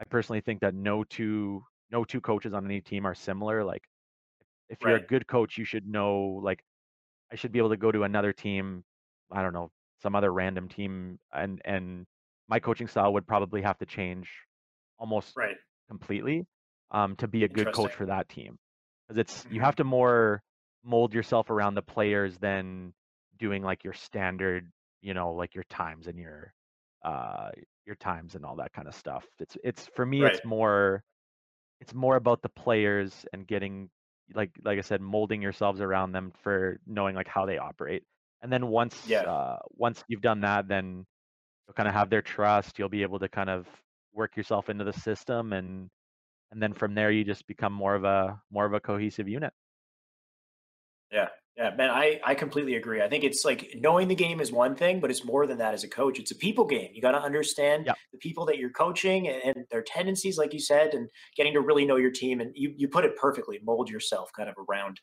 I personally think that no two coaches on any team are similar. Like if you're a good coach, you should know, like, I should be able to go to another team, I don't know, some other random team, and my coaching style would probably have to change almost completely. to be a good coach for that team. Because it's you have to more mold yourself around the players than doing like your standard, you know, like your times and your times and all that kind of stuff. It's for me, right. It's more about the players and getting like I said, molding yourselves around them for knowing like how they operate. And then once you've done that, then you'll kind of have their trust. You'll be able to kind of work yourself into the system, and then from there you just become more of a cohesive unit. Yeah. Yeah, man, I completely agree. I think it's like knowing the game is one thing, but it's more than that as a coach. It's a people game. You got to understand the people that you're coaching and their tendencies, like you said, and getting to really know your team. And you put it perfectly, mold yourself kind of around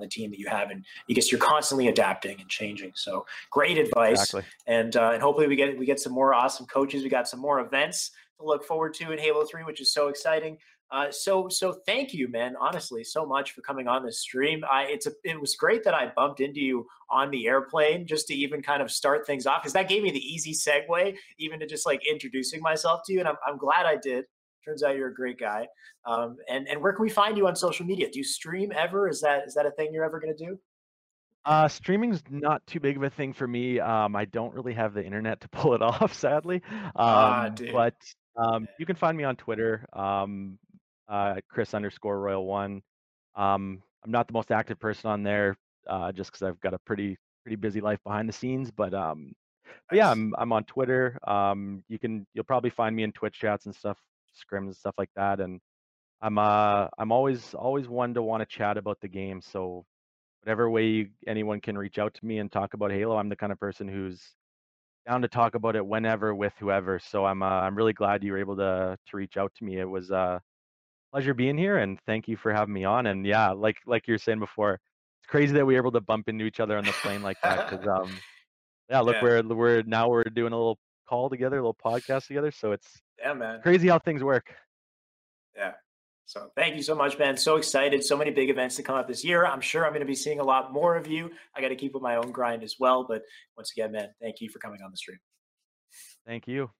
the team that you have. And I guess you're constantly adapting and changing. So great advice. Exactly. And hopefully we get some more awesome coaches. We got some more events to look forward to in Halo 3, which is so exciting. So thank you, man, honestly, so much for coming on this stream. It was great that I bumped into you on the airplane just to even kind of start things off, because that gave me the easy segue even to just like introducing myself to you. And I'm glad I did. Turns out you're a great guy. And where can we find you on social media? Do you stream ever? Is that a thing you're ever going to do? Streaming's not too big of a thing for me. I don't really have the internet to pull it off, sadly. Dude. But you can find me on Twitter. Chris_Royal1. I'm not the most active person on there, just because I've got a pretty busy life behind the scenes. But yeah, I'm on Twitter. You'll probably find me in Twitch chats and stuff, scrims and stuff like that. And I'm always one to want to chat about the game. So whatever way anyone can reach out to me and talk about Halo, I'm the kind of person who's down to talk about it whenever with whoever. So I'm really glad you were able to reach out to me. It was pleasure being here, and thank you for having me on. And yeah, like you were saying before, it's crazy that we were able to bump into each other on the plane like that, because we're doing a little call together, a little podcast together, so it's man, crazy how things work. So thank you so much, man. So excited. So many big events to come up this year. I'm sure I'm going to be seeing a lot more of you. I got to keep with my own grind as well. But once again, man, thank you for coming on the stream. Thank you.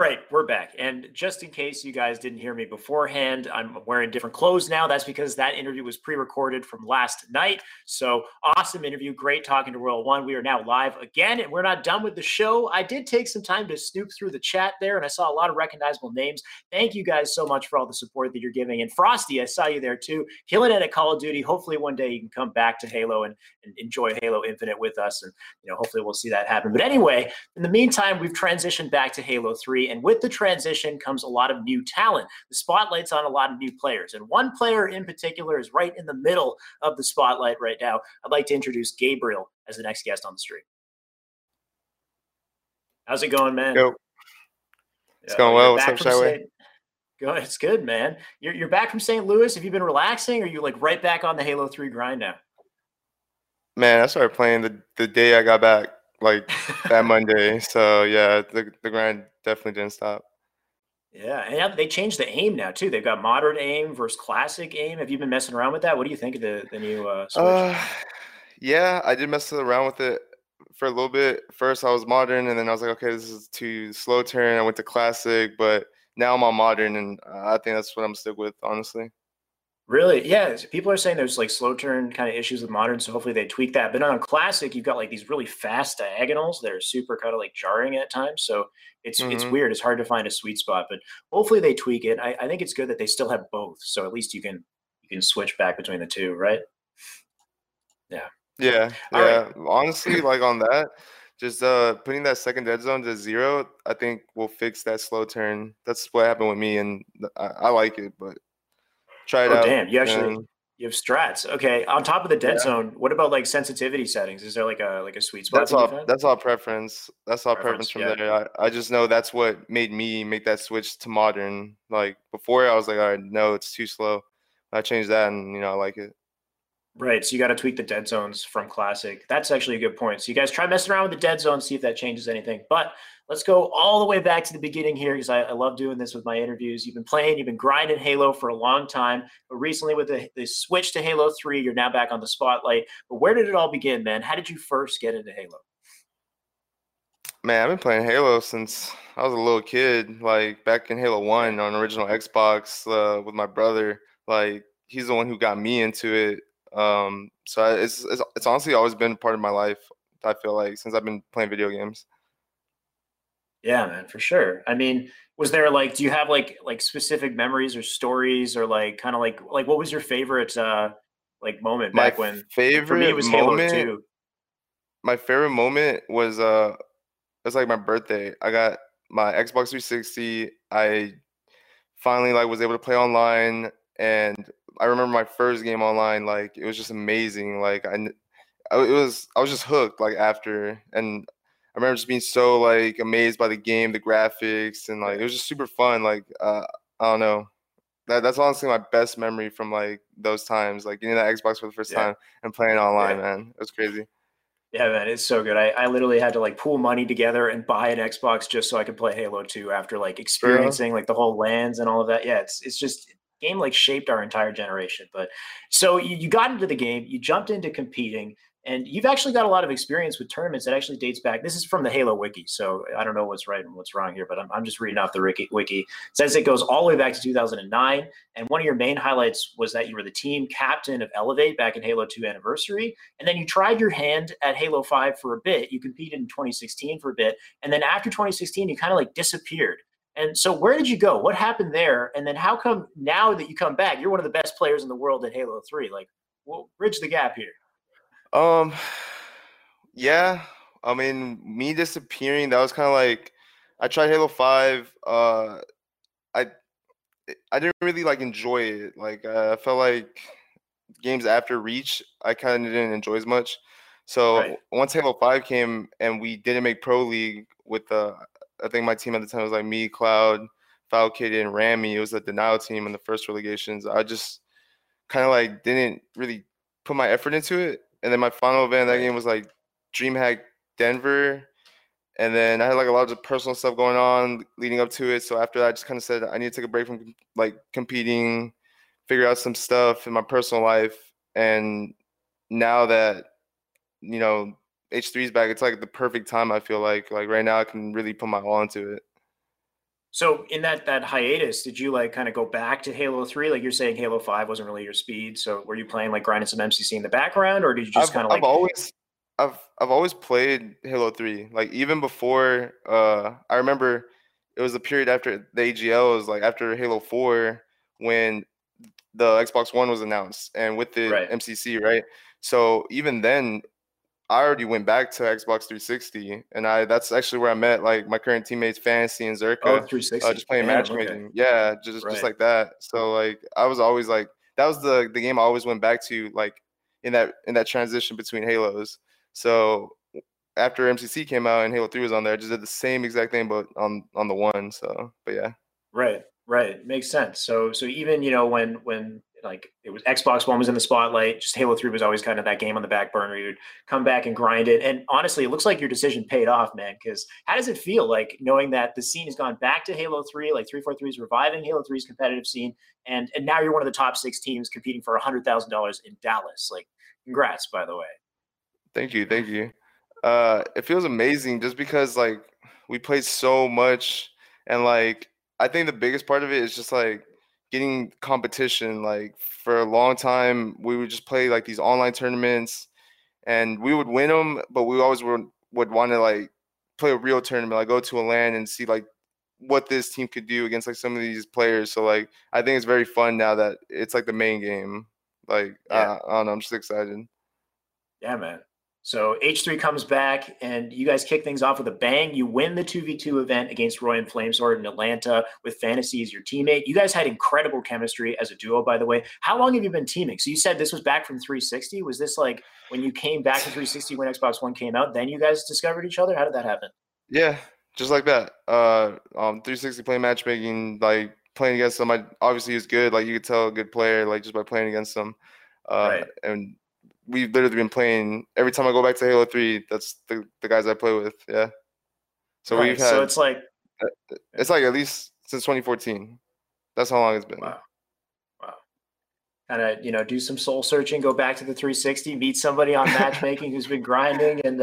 Right, we're back. And just in case you guys didn't hear me beforehand, I'm wearing different clothes now. That's because that interview was pre-recorded from last night. So awesome interview. Great talking to Royal One. We are now live again, and we're not done with the show. I did take some time to snoop through the chat there, and I saw a lot of recognizable names. Thank you guys so much for all the support that you're giving. And Frosty, I saw you there too. Killing it at Call of Duty. Hopefully one day you can come back to Halo and enjoy Halo Infinite with us. And hopefully we'll see that happen. But anyway, in the meantime, we've transitioned back to Halo 3. And with the transition comes a lot of new talent. The spotlight's on a lot of new players. And one player in particular is right in the middle of the spotlight right now. I'd like to introduce Gabriel as the next guest on the stream. How's it going, man? Yo. It's going well. What's up, Shyway? It's good, man. You're back from St. Louis. Have you been relaxing? Or are you like right back on the Halo 3 grind now? Man, I started playing the day I got back, like that Monday. So yeah, the grind definitely didn't stop. Yeah, and they changed the aim now too. They've got moderate aim versus classic aim. Have you been messing around with that? What do you think of the new switch? Yeah, I did mess around with it for a little bit. First I was modern, and then I was like, okay, this is too slow turn. I went to classic, but now I'm on modern, and I think that's what I'm stick with, honestly. Really? Yeah. People are saying there's like slow turn kind of issues with modern, so hopefully they tweak that. But on classic, you've got like these really fast diagonals that are super kind of like jarring at times. So it's weird. It's hard to find a sweet spot, but hopefully they tweak it. I think it's good that they still have both. So at least you can switch back between the two, right? Yeah. Yeah. Yeah. Right. Honestly, like on that, just putting that second dead zone to 0, I think will fix that slow turn. That's what happened with me, and I like it, but try it out. Damn, you actually you have strats. Okay, on top of the dead zone, what about like sensitivity settings? Is there like a sweet spot? That's all preference. That's all preference from there. I just know that's what made me make that switch to modern. Like before, I was like, all right, no, it's too slow. I changed that, and I like it. Right, so you got to tweak the dead zones from classic. That's actually a good point. So you guys try messing around with the dead zone, see if that changes anything. But let's go all the way back to the beginning here, because I love doing this with my interviews. You've been playing, you've been grinding Halo for a long time, but recently with the switch to Halo 3, you're now back on the spotlight. But where did it all begin, man? How did you first get into Halo? Man, I've been playing Halo since I was a little kid, like back in Halo 1 on original Xbox with my brother. Like he's the one who got me into it. So it's honestly always been part of my life, I feel like, since I've been playing video games. Yeah, man, for sure. I mean, was there like, do you have like specific memories or stories or like kind of like what was your favorite like moment back when? For me, it was moment, Halo 2. My favorite moment was it was like my birthday. I got my Xbox 360. I finally like was able to play online, and I remember my first game online. Like it was just amazing. Like I was just hooked. Like after, and I remember just being so like amazed by the game, the graphics, and like it was just super fun. Like I don't know. That's honestly my best memory from like those times. Like getting that Xbox for the first time and playing online, man. It was crazy. Yeah, man, it's so good. I literally had to like pool money together and buy an Xbox just so I could play Halo 2 after like experiencing like the whole lands and all of that. Yeah, it's just game like shaped our entire generation. But so you got into the game, you jumped into competing, and you've actually got a lot of experience with tournaments that actually dates back. This is from the Halo Wiki, so I don't know what's right and what's wrong here, but I'm just reading off the Wiki. It says it goes all the way back to 2009, and one of your main highlights was that you were the team captain of Elevate back in Halo 2 Anniversary, and then you tried your hand at Halo 5 for a bit. You competed in 2016 for a bit, and then after 2016, you kind of like disappeared. And so where did you go? What happened there? And then how come now that you come back, you're one of the best players in the world at Halo 3? Like, we'll bridge the gap here. Yeah, I mean, me disappearing, that was kind of like, I tried Halo 5, I didn't really like enjoy it. Like I felt like games after Reach, I kind of didn't enjoy as much. So once Halo 5 came and we didn't make Pro League with I think my team at the time was like me, Cloud, Foul Kid, and Rami. It was the Denial team in the first relegations. I just kind of like didn't really put my effort into it. And then my final event that game was like DreamHack Denver, and then I had like a lot of personal stuff going on leading up to it. So after that, I just kind of said I need to take a break from like competing, figure out some stuff in my personal life. And now that, you know, H3 is back, it's like the perfect time. I feel like right now I can really put my all into it. So in that hiatus, did you like kind of go back to Halo 3? Like you're saying Halo 5 wasn't really your speed. So were you playing like grinding some MCC in the background, or did you just kind of like... I've always played Halo 3. Like even before, I remember it was the period after the AGL, it was like after Halo 4 when the Xbox One was announced and with the MCC, right? So even then, I already went back to Xbox 360, and that's actually where I met like my current teammates, Fantasy and Zerka. Oh, 360. Just playing matchmaking. Okay. Yeah, just like that. So like I was always like that was the game I always went back to like in that transition between Halos. So after MCC came out and Halo 3 was on there, I just did the same exact thing but on the one. So but yeah. Right. Makes sense. So even, you know, when like it was Xbox One was in the spotlight, just Halo 3 was always kind of that game on the back burner. You'd come back and grind it. And honestly, it looks like your decision paid off, man, because how does it feel like knowing that the scene has gone back to Halo 3, like 343 is reviving Halo 3's competitive scene, and now you're one of the top 6 teams competing for $100,000 in Dallas. Like, congrats, by the way. Thank you. It feels amazing just because like we played so much, and like I think the biggest part of it is just like getting competition. Like for a long time, we would just play like these online tournaments, and we would win them, but we always would want to like play a real tournament, like go to a LAN and see like what this team could do against like some of these players. So like I think it's very fun now that it's like the main game. Like I don't know, I'm just excited. Yeah, man. So H3 comes back, and you guys kick things off with a bang. You win the 2v2 event against Roy and Flamesword in Atlanta with Fantasy as your teammate. You guys had incredible chemistry as a duo, by the way. How long have you been teaming? So you said this was back from 360. Was this like when you came back to 360 when Xbox One came out, then you guys discovered each other? How did that happen? Yeah, just like that. 360 playing matchmaking, like playing against them. Obviously, he was good. Like you could tell a good player like just by playing against them. And we've literally been playing every time I go back to Halo 3. That's the guys I play with. Yeah. So we've had. So it's like at least since 2014. That's how long it's been. Wow. Kind of, you know, do some soul searching, go back to the 360, meet somebody on matchmaking who's been grinding, and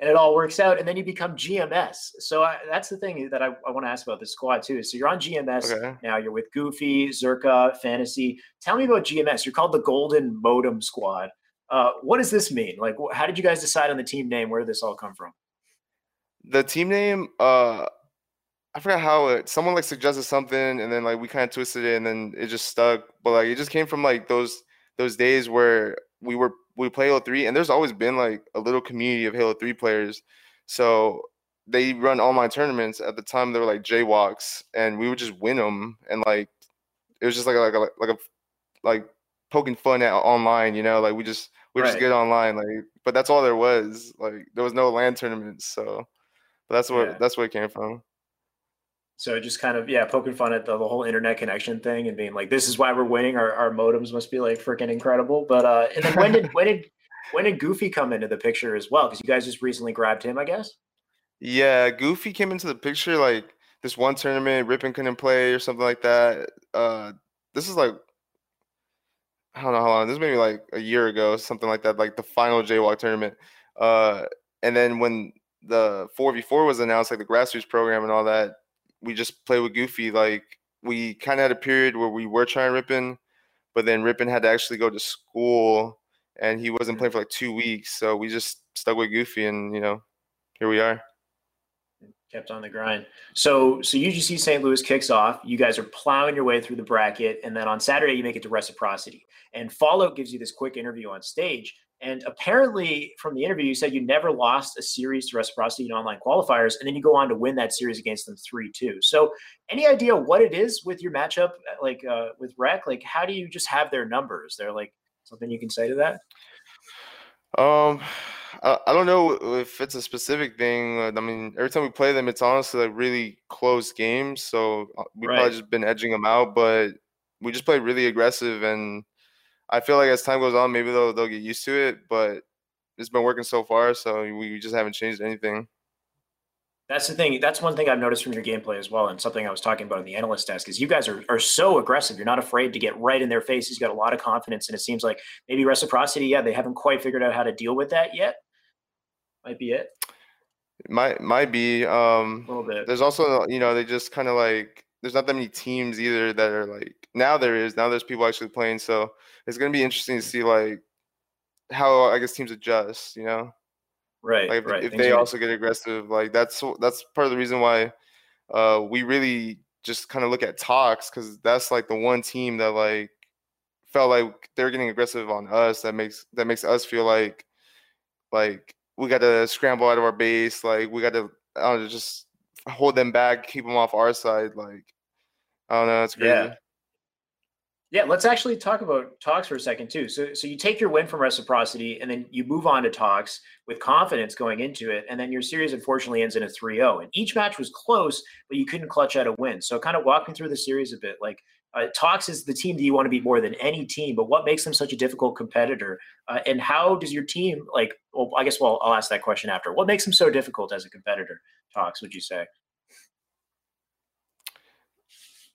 and it all works out, and then you become GMS. So that's the thing that I want to ask about this squad too. So you're on GMS now. You're with Goofy, Zerka, Fantasy. Tell me about GMS. You're called the Golden Modem Squad. What does this mean? Like, how did you guys decide on the team name? Where did this all come from? The team name, I forgot how it, someone like suggested something, and then like we kind of twisted it, and then it just stuck. But like it just came from like those days where we play Halo 3, and there's always been like a little community of Halo 3 players. So they run online tournaments. At the time, they were like jaywalks, and we would just win them. And like it was just like poking fun at online, you know, like we're just good online, like. But that's all there was. Like there was no LAN tournaments, so but that's where it came from. So just kind of, yeah, poking fun at the whole internet connection thing and being like, this is why we're winning. Our modems must be like freaking incredible. But and then when did Goofy come into the picture as well? Because you guys just recently grabbed him, I guess. Yeah, Goofy came into the picture like this one tournament, Rippin couldn't play or something like that. This is like, I don't know how long. This is maybe like a year ago, something like that, like the final Jaywalk tournament. And then when the 4v4 was announced, like the grassroots program and all that, we just played with Goofy. Like we kind of had a period where we were trying Rippin, but then Rippin had to actually go to school and he wasn't playing for like 2 weeks. So we just stuck with Goofy and, you know, here we are. Kept on the grind. So UGC St. Louis kicks off. You guys are plowing your way through the bracket. And then on Saturday, you make it to Reciprocity. And Fallout gives you this quick interview on stage. And apparently from the interview, you said you never lost a series to Reciprocity in online qualifiers, and then you go on to win that series against them 3-2. So any idea what it is with your matchup, like with Rec? Like how do you just have their numbers? They're like something you can say to that? I don't know if it's a specific thing. I mean, every time we play them, it's honestly like really close games. So we've probably just been edging them out, but we just play really aggressive and I feel like as time goes on, maybe they'll get used to it, but it's been working so far, so we just haven't changed anything. That's the thing. That's one thing I've noticed from your gameplay as well, and something I was talking about in the analyst desk is you guys are so aggressive. You're not afraid to get right in their faces. You've got a lot of confidence, and it seems like maybe Reciprocity, yeah, they haven't quite figured out how to deal with that yet. Might be it. Might be. A little bit. There's also, you know, they just kind of like – there's not that many teams either that are like – now there is. Now there's people actually playing, so – it's going to be interesting to see, like, how, I guess, teams adjust, you know? Right, like if they also get aggressive, like, that's part of the reason why we really just kind of look at Talks, because that's, like, the one team that, like, felt like they're getting aggressive on us. That makes us feel like we got to scramble out of our base. Like, we got to, I don't know, just hold them back, keep them off our side. Like, I don't know. It's crazy. Yeah. Yeah, let's actually talk about Talks for a second too. So you take your win from Reciprocity and then you move on to Talks with confidence going into it. And then your series unfortunately ends in a 3-0. And each match was close, but you couldn't clutch out a win. So kind of walk me through the series a bit. Like Talks is the team that you want to beat more than any team, but what makes them such a difficult competitor? And how does your team like, well, I guess, well, I'll ask that question after. What makes them so difficult as a competitor, Talks, would you say?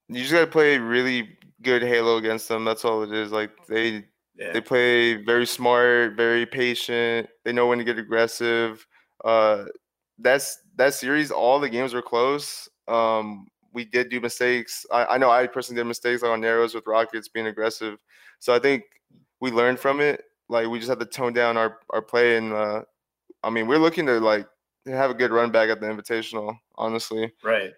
You just got to play really good Halo against them. That's all it is. Like they play very smart, very patient. They know when to get aggressive. That's that series. All the games were close. We did do mistakes. I know I personally did mistakes like on Narrows with Rockets being aggressive. So I think we learned from it. Like we just had to tone down our play. And I mean, we're looking to like have a good run back at the Invitational, honestly. Right.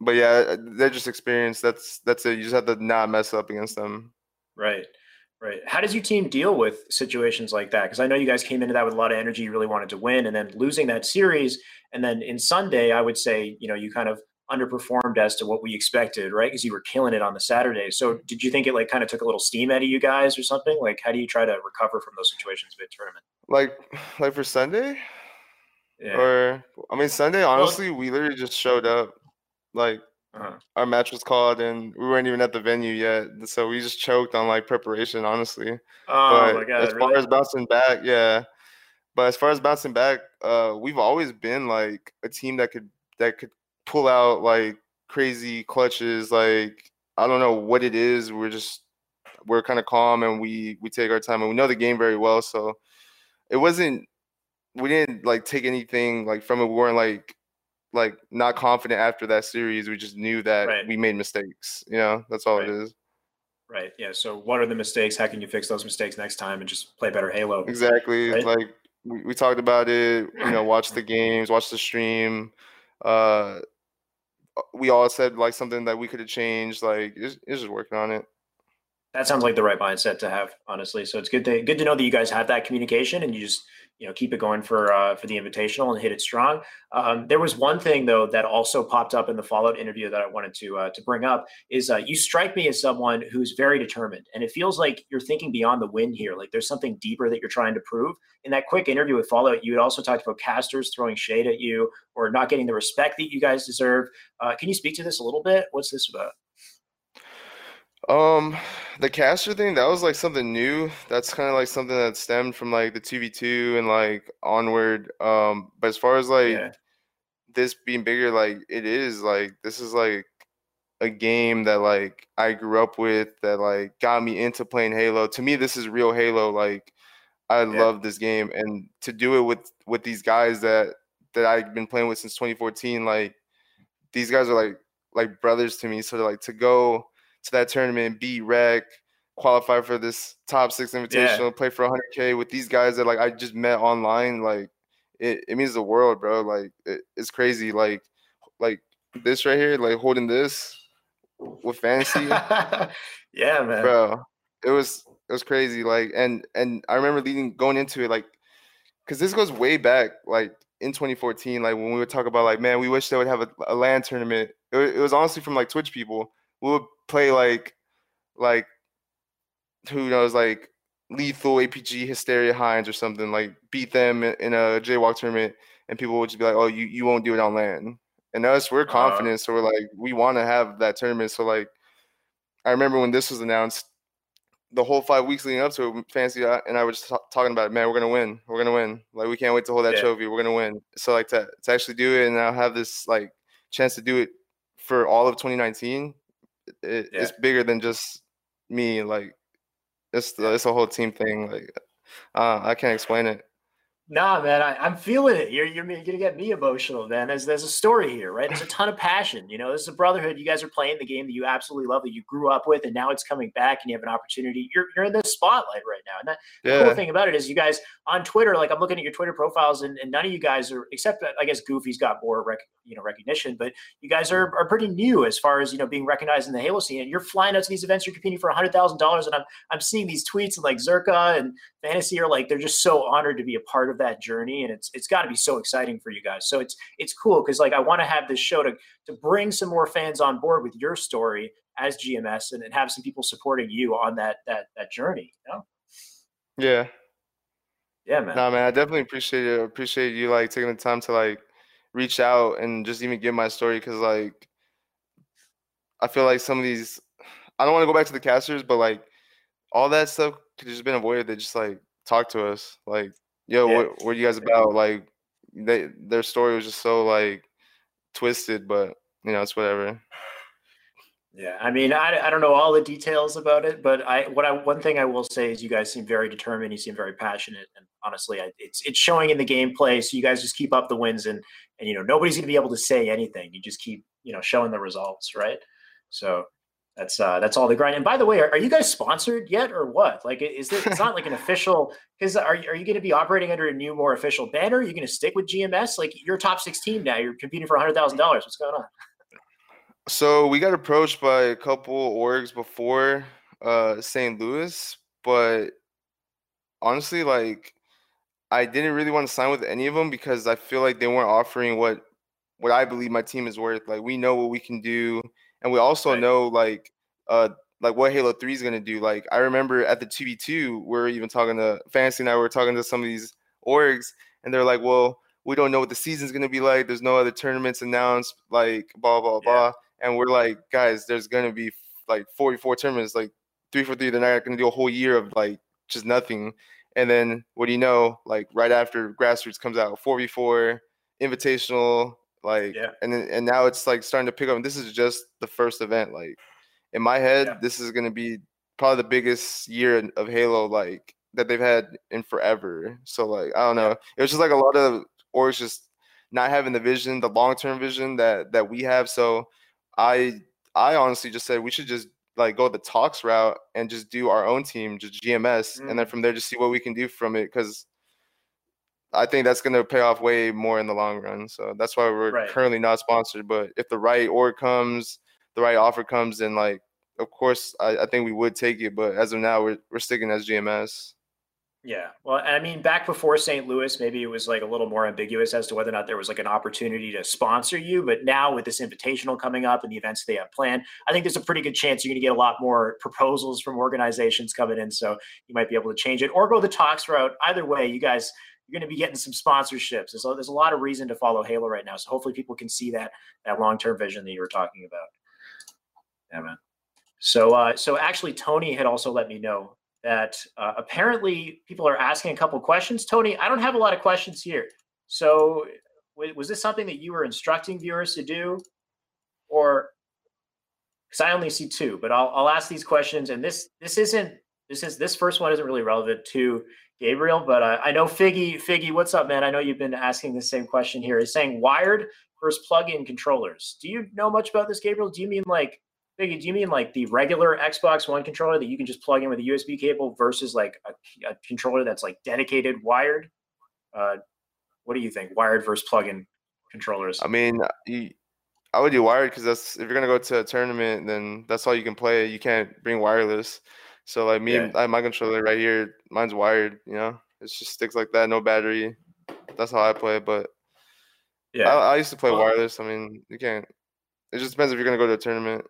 But yeah, they're just experienced. That's it. You just have to not mess up against them. Right. How does your team deal with situations like that? Because I know you guys came into that with a lot of energy. You really wanted to win, and then losing that series, and then in Sunday, I would say you know you kind of underperformed as to what we expected, right? Because you were killing it on the Saturday. So did you think it like kind of took a little steam out of you guys or something? Like how do you try to recover from those situations mid-tournament? Like for Sunday, yeah. Or I mean Sunday. Honestly, we literally just showed up. Like our match was called and we weren't even at the venue yet. So we just choked on like preparation, honestly. Oh my God. As far as bouncing back, yeah. But as far as bouncing back, we've always been like a team that could pull out like crazy clutches. Like I don't know what it is. We're kind of calm and we take our time and we know the game very well. So it wasn't we didn't like take anything like from it. We weren't like not confident after that series. We just knew that we made mistakes. You know, that's all it is. Right. Yeah. So what are the mistakes? How can you fix those mistakes next time and just play better Halo? Exactly. Right? Like we talked about it, you know, watch the games, watch the stream. We all said like something that we could have changed. Like it's just working on it. That sounds like the right mindset to have, honestly. So it's good to know that you guys have that communication and you just, you know, keep it going for the Invitational and hit it strong. There was one thing though that also popped up in the follow-up interview that I wanted to bring up is you strike me as someone who's very determined, and it feels like you're thinking beyond the win here. Like there's something deeper that you're trying to prove. In that quick interview with follow-up, you had also talked about casters throwing shade at you or not getting the respect that you guys deserve. Can you speak to this a little bit? What's this about? The caster thing, that was like something new. That's kind of like something that stemmed from like the 2v2 and like onward. But as far as like this being bigger, like it is like, this is like a game that like I grew up with that like got me into playing Halo. To me, this is real Halo. Like I love this game, and to do it with these guys that I've been playing with since 2014, like these guys are like brothers to me. So like to go to that tournament, be rec, qualify for this top 6 Invitational, play for 100K with these guys that like I just met online, like it means the world, bro. Like it's crazy. Like this right here, like holding this with Fantasy. Yeah, man. Bro, it was crazy. Like and I remember going into it, like, because this goes way back, like in 2014, like when we would talk about like, man, we wish they would have a LAN tournament. It was honestly from like Twitch people. We would play like who knows, like Lethal, APG, Hysteria, Hines, or something, like beat them in a jaywalk tournament, and people would just be like, "Oh, you won't do it on LAN." And us, we're confident, so we're like, we want to have that tournament. So like, I remember when this was announced, the whole 5 weeks leading up to it, Fancy and I were just talking about it. Man, we're gonna win. Like we can't wait to hold that trophy. We're gonna win. So like to actually do it, and I'll have this like chance to do it for all of 2019. It's bigger than just me. Like it's a whole team thing. Like I can't explain it. Nah, man, I'm feeling it. You're gonna get me emotional, man. There's a story here, right? There's a ton of passion. You know, this is a brotherhood. You guys are playing the game that you absolutely love, that you grew up with, and now it's coming back, and you have an opportunity. You're in the spotlight right now, and the cool thing about it is you guys on Twitter. Like I'm looking at your Twitter profiles, and none of you guys are, except I guess Goofy's got more recognition, but you guys are pretty new as far as, you know, being recognized in the Halo scene. And you're flying out to these events, you're competing for $100,000, and I'm seeing these tweets, and like Zerka and Fantasy are like, they're just so honored to be a part of that journey, and it's got to be so exciting for you guys. So it's cool because like I want to have this show to bring some more fans on board with your story as GMS and have some people supporting you on that journey, you know? Yeah man. Nah, man, I definitely appreciate you like taking the time to like reach out and just even give my story, because like I feel like some of these, I don't want to go back to the casters, but like all that stuff could just been avoided. They just like talk to us like, yo, what are you guys about? Like their story was just so like twisted, but you know, it's whatever. Yeah, I mean, I don't know all the details about it, but one thing I will say is you guys seem very determined. You seem very passionate, and honestly, it's showing in the gameplay. So you guys just keep up the wins, and you know, nobody's gonna be able to say anything. You just keep, you know, showing the results, right? So that's all the grind. And by the way, are you guys sponsored yet or what? Like, it's not like an official, because are you going to be operating under a new, more official banner? Are you going to stick with GMS? Like, you're top 16 now. You're competing for $100,000. What's going on? So we got approached by a couple orgs before St. Louis, but honestly, like, I didn't really want to sign with any of them because I feel like they weren't offering what I believe my team is worth. Like, we know what we can do. And we also know like what Halo 3 is gonna do. Like I remember at the 2v2, we're even talking to Fantasy and I were talking to some of these orgs, and they're like, well, we don't know what the season's gonna be like. There's no other tournaments announced, like blah blah blah. And we're like, guys, there's gonna be like 44 tournaments, like 3 for 3. They're not gonna do a whole year of like just nothing. And then what do you know? Like right after Grassroots comes out, 4v4, Invitational. Like, and now it's like starting to pick up, and this is just the first event. Like in my head, this is going to be probably the biggest year of Halo, like that they've had in forever. So like, I don't know. Yeah. It was just like a lot of orgs just not having the vision, the long-term vision that we have. So I honestly just said we should just like go the talks route and just do our own team, just GMS. Mm. And then from there, just see what we can do from it. Cause I think that's going to pay off way more in the long run. So that's why we're currently not sponsored, but if the right org comes, the right offer comes, then like, of course, I think we would take it, but as of now, we're sticking as GMS. Yeah. Well, I mean, back before St. Louis, maybe it was like a little more ambiguous as to whether or not there was like an opportunity to sponsor you. But now with this invitational coming up and the events they have planned, I think there's a pretty good chance you're going to get a lot more proposals from organizations coming in. So you might be able to change it or go the talks route. Either way, you guys, you're going to be getting some sponsorships. So there's a lot of reason to follow Halo right now. So hopefully people can see that long-term vision that you were talking about. Yeah, man. So actually, Tony had also let me know that apparently people are asking a couple questions. Tony, I don't have a lot of questions here. So was this something that you were instructing viewers to do, or because I only see two? But I'll ask these questions, and this first one isn't really relevant to Gabriel, but I know Figgy, what's up, man? I know you've been asking the same question here. He's saying wired versus plug-in controllers. Do you know much about this, Gabriel? Do you mean like? Biggie, do you mean like the regular Xbox One controller that you can just plug in with a USB cable versus like a controller that's like dedicated wired? What do you think? Wired versus plug-in controllers? I mean, I would do wired because that's, if you're going to go to a tournament, then that's all you can play. You can't bring wireless. So like me, I have my controller right here. Mine's wired, you know? It's just sticks like that, no battery. That's how I play. But yeah, I used to play wireless. I mean, you can't. It just depends if you're going to go to a tournament.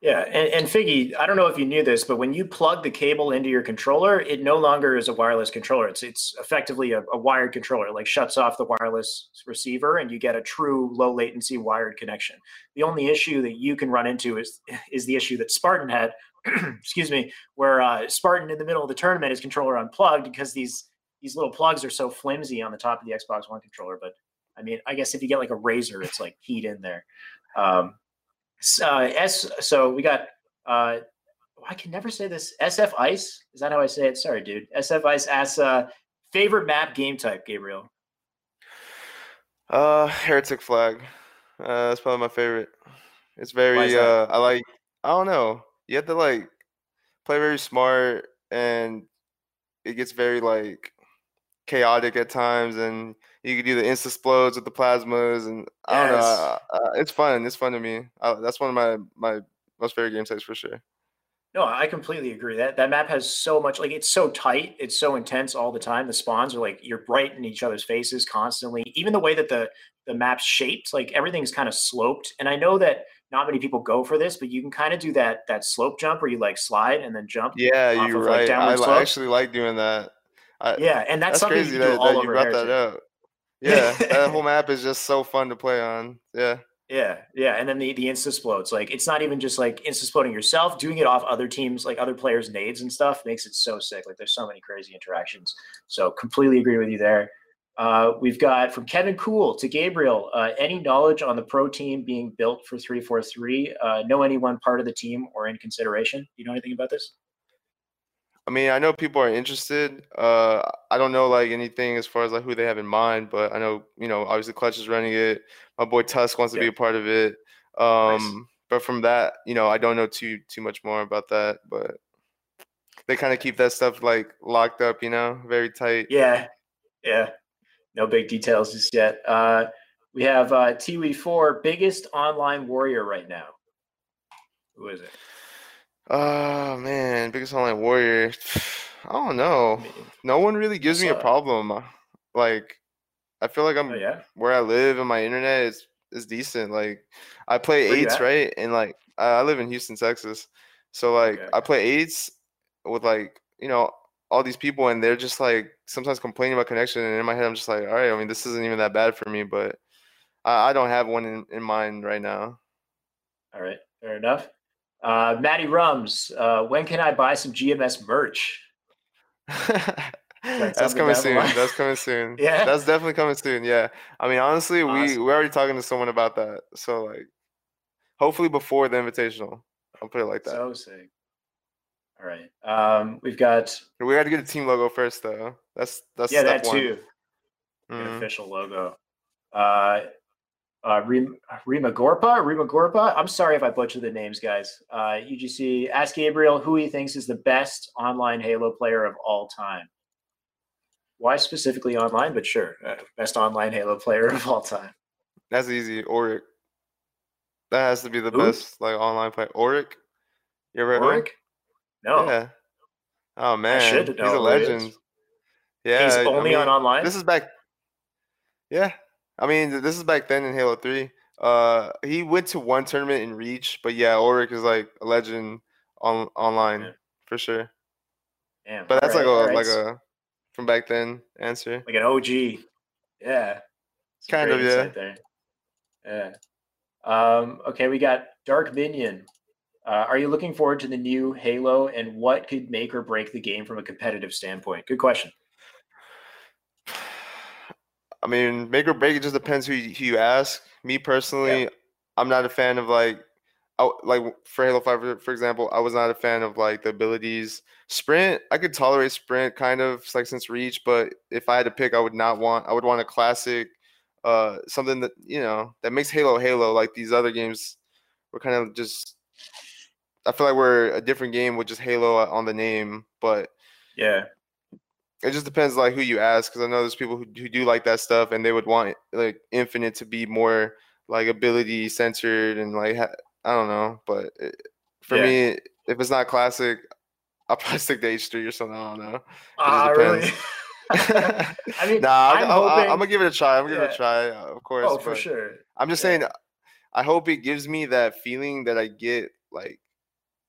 Yeah, and Figgy, I don't know if you knew this, but when you plug the cable into your controller, it no longer is a wireless controller. It's effectively a wired controller, like shuts off the wireless receiver, and you get a true low latency wired connection. The only issue that you can run into is the issue that Spartan had, excuse me, where Spartan in the middle of the tournament his controller unplugged because these little plugs are so flimsy on the top of the Xbox One controller. But I mean, I guess if you get like a Razer, it's like keyed in there. So we got I can never say this. SF Ice, is that how I say it? Sorry, dude. SF Ice asks favorite map game type, Gabriel. Heretic Flag. That's probably my favorite. It's very I don't know. You have to like play very smart, and it gets very like chaotic at times, and you can do the insta explodes with the plasmas, and I don't know. It's fun. It's fun to me. That's one of my most favorite game types for sure. No, I completely agree. That map has so much. Like, it's so tight. It's so intense all the time. The spawns are like you're right in each other's faces constantly. Even the way that the map's shaped, like everything's kind of sloped. And I know that not many people go for this, but you can kind of do that slope jump where you like slide and then jump. Yeah, you're right. I actually like doing that. And that's something crazy that you brought that up. Yeah, that whole map is just so fun to play on. Yeah. And then the insta-splodes. Like, it's not even just like insta-sploding yourself. Doing it off other teams, like other players' nades and stuff, makes it so sick. Like, there's so many crazy interactions. So completely agree with you there. We've got from Kevin Cool to Gabriel, any knowledge on the pro team being built for 343? Know any one part of the team or in consideration? Do you know anything about this? I mean, I know people are interested. I don't know like anything as far as like who they have in mind, but I know, you know, obviously Clutch is running it. My boy Tusk wants to be a part of it. But from that, you know, I don't know too much more about that. But they kind of keep that stuff like locked up, you know, very tight. Yeah. No big details just yet. We have TWE4, biggest online warrior right now. Who is it? Oh man, biggest online warrior. I don't know. No one really gives me a problem. Like, I feel like I'm where I live and my internet is decent. Like, I play eights, right? And like, I live in Houston, Texas. So like, I play eights with like, you know, all these people, and they're just like sometimes complaining about connection. And in my head, I'm just like, all right. I mean, this isn't even that bad for me, but I don't have one in mind right now. All right, fair enough. Matty Rums, when can I buy some GMS merch? That's coming soon. That's coming soon. Yeah, that's definitely coming soon. Yeah, I mean, honestly, we're already talking to someone about that. So like, hopefully before the Invitational, I'll put it like that. So sick. All All right. We've got. We had to get a team logo first, though. That's yeah, step that one. Too. Mm-hmm. An official logo. Rima Gorpa. I'm sorry if I butchered the names, guys. UGC asked Gabriel who he thinks is the best online Halo player of all time. Why specifically online? But sure, best online Halo player of all time. That's easy. Auric. That has to be the best like online player. Auric. You ever heard of him? No. Yeah. Oh man, he's a legend. Yeah, he's only on online. This is back. Yeah, I mean, this is back then in Halo 3. He went to one tournament in Reach, but yeah, Auric is like a legend on online for sure. Damn, but that's like a from back then answer. Like an OG. Yeah. It's kind of yeah. There. Yeah. Okay, we got Dark Minion. Are you looking forward to the new Halo, and what could make or break the game from a competitive standpoint? Good question. I mean, make or break, it just depends who you ask. Me personally, yeah. I'm not a fan of like for Halo 5, for example, I was not a fan of like the abilities. Sprint, I could tolerate sprint kind of like since Reach, but if I had to pick, I would want a classic, something that, you know, that makes Halo. Like these other games were kind of just, I feel like we're a different game with just Halo on the name, but yeah, it just depends like who you ask, because I know there's people who do like that stuff and they would want like Infinite to be more like ability centered and like I don't know, but for me, if it's not classic, I'll probably stick to H3 or something. I don't know. Really? I mean, I'm gonna give it a try. Of course. Oh, for sure. I'm just saying, I hope it gives me that feeling that I get like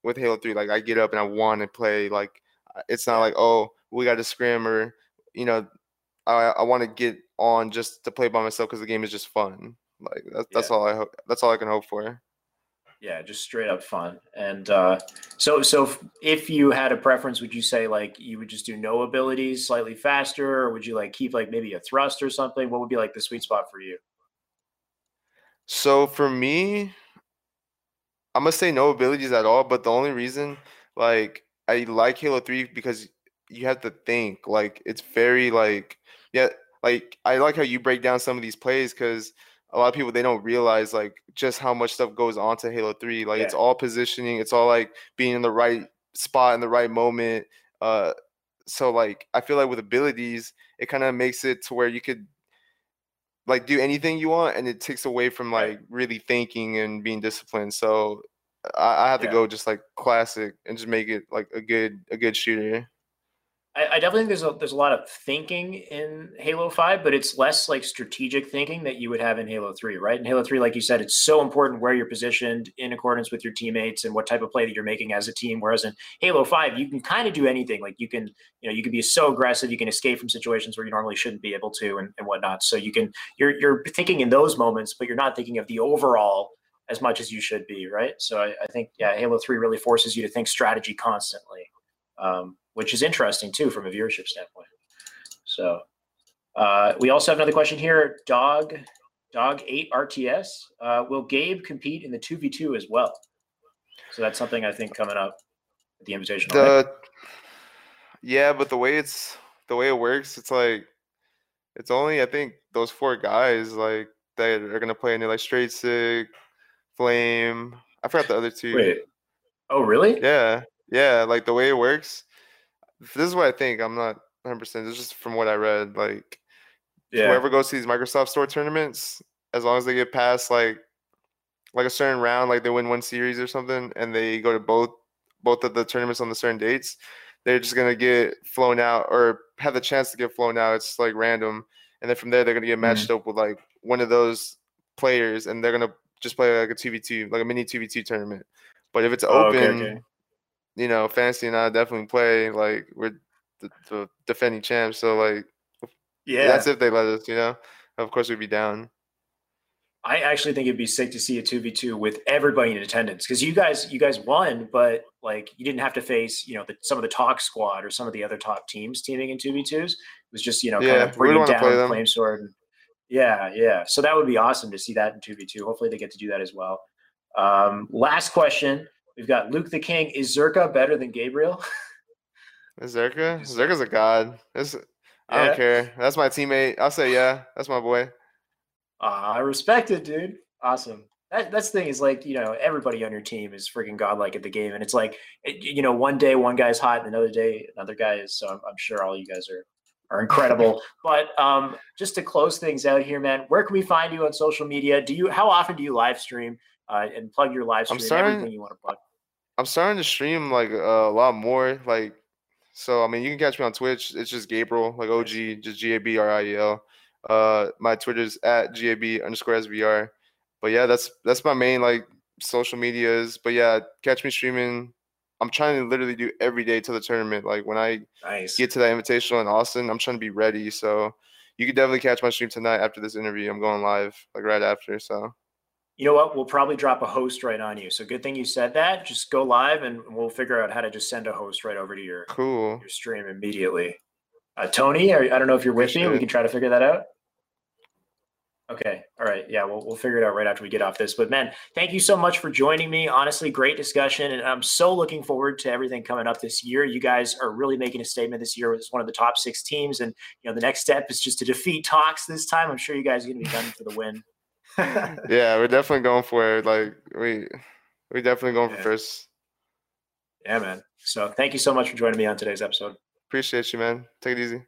with Halo 3, like I get up and I want to play. Like it's not like, oh, we got to scrim, or you know, I want to get on just to play by myself because the game is just fun. Like that's all I hope. That's all I can hope for. Yeah, just straight up fun. And so if you had a preference, would you say like you would just do no abilities, slightly faster, or would you like keep like maybe a thrust or something? What would be like the sweet spot for you? So for me, I'm gonna say no abilities at all, but the only reason like I like Halo 3 because you have to think, like it's very like, yeah, like I like how you break down some of these plays, because a lot of people, they don't realize like just how much stuff goes on to Halo 3. Like it's all positioning, it's all like being in the right spot in the right moment. So like I feel like with abilities, it kind of makes it to where you could like do anything you want, and it takes away from like really thinking and being disciplined. So I have to go just like classic and just make it like a good shooter. I definitely think there's a lot of thinking in Halo 5, but it's less like strategic thinking that you would have in Halo 3, right? In Halo 3, like you said, it's so important where you're positioned in accordance with your teammates and what type of play that you're making as a team. Whereas in Halo 5, you can kind of do anything. Like you can, you know, you can be so aggressive, you can escape from situations where you normally shouldn't be able to and whatnot. So you can, you're thinking in those moments, but you're not thinking of the overall as much as you should be, right? So I think, yeah, Halo 3 really forces you to think strategy constantly. Which is interesting too from a viewership standpoint. So we also have another question here. Dog 8 RTS. Will Gabe compete in the 2v2 as well? So that's something I think coming up at the Invitational. Yeah, but the way it works, it's like it's only, I think, those four guys like that are gonna play in it, like Straight Sick, Flame. I forgot the other two. Wait. Oh really? Yeah, like the way it works. This is what I think. I'm not 100%. This is just from what I read. Like, whoever goes to these Microsoft Store tournaments, as long as they get past like a certain round, like they win one series or something, and they go to both of the tournaments on the certain dates, they're just gonna get flown out or have the chance to get flown out. It's like random, and then from there they're gonna get matched up with like one of those players, and they're gonna just play like a 2v2, like a mini 2v2 tournament. But if it's open. Okay. You know, Fantasy and I definitely play, like, we're the defending champs, so, like, that's if they let us, you know? Of course, we'd be down. I actually think it'd be sick to see a 2v2 with everybody in attendance, because you guys won, but, like, you didn't have to face, you know, some of the Talk Squad or some of the other top teams teaming in 2v2s. It was just, you know, kind of bringing down Flame Sword. And, so that would be awesome to see that in 2v2. Hopefully they get to do that as well. Last question. We've got Luke the King. Is Zerka better than Gabriel? Zerka's a god. I don't care. That's my teammate. I'll say yeah. That's my boy. I respect it, dude. Awesome. That's the thing is, like, you know, everybody on your team is freaking godlike at the game. And it's like, you know, one day one guy's hot and another day another guy is. So I'm sure all you guys are incredible. But just to close things out here, man, where can we find you on social media? How often do you live stream and plug your live stream and everything you want to plug? I'm starting to stream like a lot more. Like, so, I mean, you can catch me on Twitch. It's just Gabriel, like OG, just GABRIEL. My Twitter's at GAB_SVR. But yeah, that's my main like social medias. But yeah, catch me streaming. I'm trying to literally do every day till the tournament. Like when I get to that invitational in Austin, I'm trying to be ready. So you could definitely catch my stream tonight after this interview. I'm going live like right after. So you know what? We'll probably drop a host right on you. So good thing you said that. Just go live and we'll figure out how to just send a host right over to your stream immediately. Tony, I don't know if you're with me. We can try to figure that out. Okay. All right. Yeah, we'll figure it out right after we get off this. But, man, thank you so much for joining me. Honestly, great discussion. And I'm so looking forward to everything coming up this year. You guys are really making a statement this year as one of the top 6 teams. And, you know, the next step is just to defeat Talks this time. I'm sure you guys are going to be gunning for the win. Yeah, we're definitely going for it. Like, we're definitely going for first. Yeah, man. So thank you so much for joining me on today's episode. Appreciate you, man. Take it easy.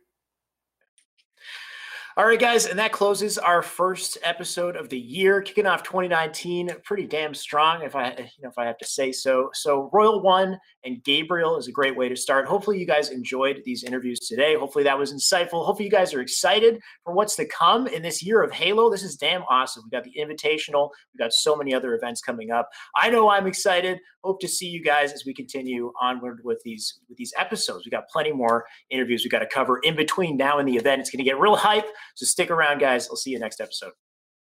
All right, guys, and that closes our first episode of the year, kicking off 2019 pretty damn strong, if I have to say so. So Royal One and Gabriel is a great way to start. Hopefully you guys enjoyed these interviews today. Hopefully that was insightful. Hopefully you guys are excited for what's to come in this year of Halo. This is damn awesome. We got the Invitational. We got so many other events coming up. I know I'm excited. Hope to see you guys as we continue onward with these episodes. We got plenty more interviews we got to cover in between now and the event. It's going to get real hype. So stick around, guys. I'll see you next episode.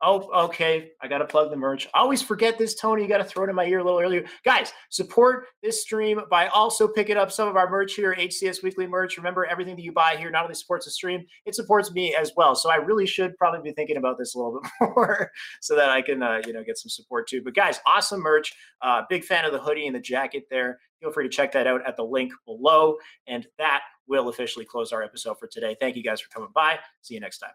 Oh, okay. I got to plug the merch. I always forget this, Tony. You got to throw it in my ear a little earlier. Guys, support this stream by also picking up some of our merch here, HCS Weekly merch. Remember, everything that you buy here not only supports the stream, it supports me as well. So I really should probably be thinking about this a little bit more so that I can get some support too. But guys, awesome merch. Big fan of the hoodie and the jacket there. Feel free to check that out at the link below. And that will officially close our episode for today. Thank you guys for coming by. See you next time.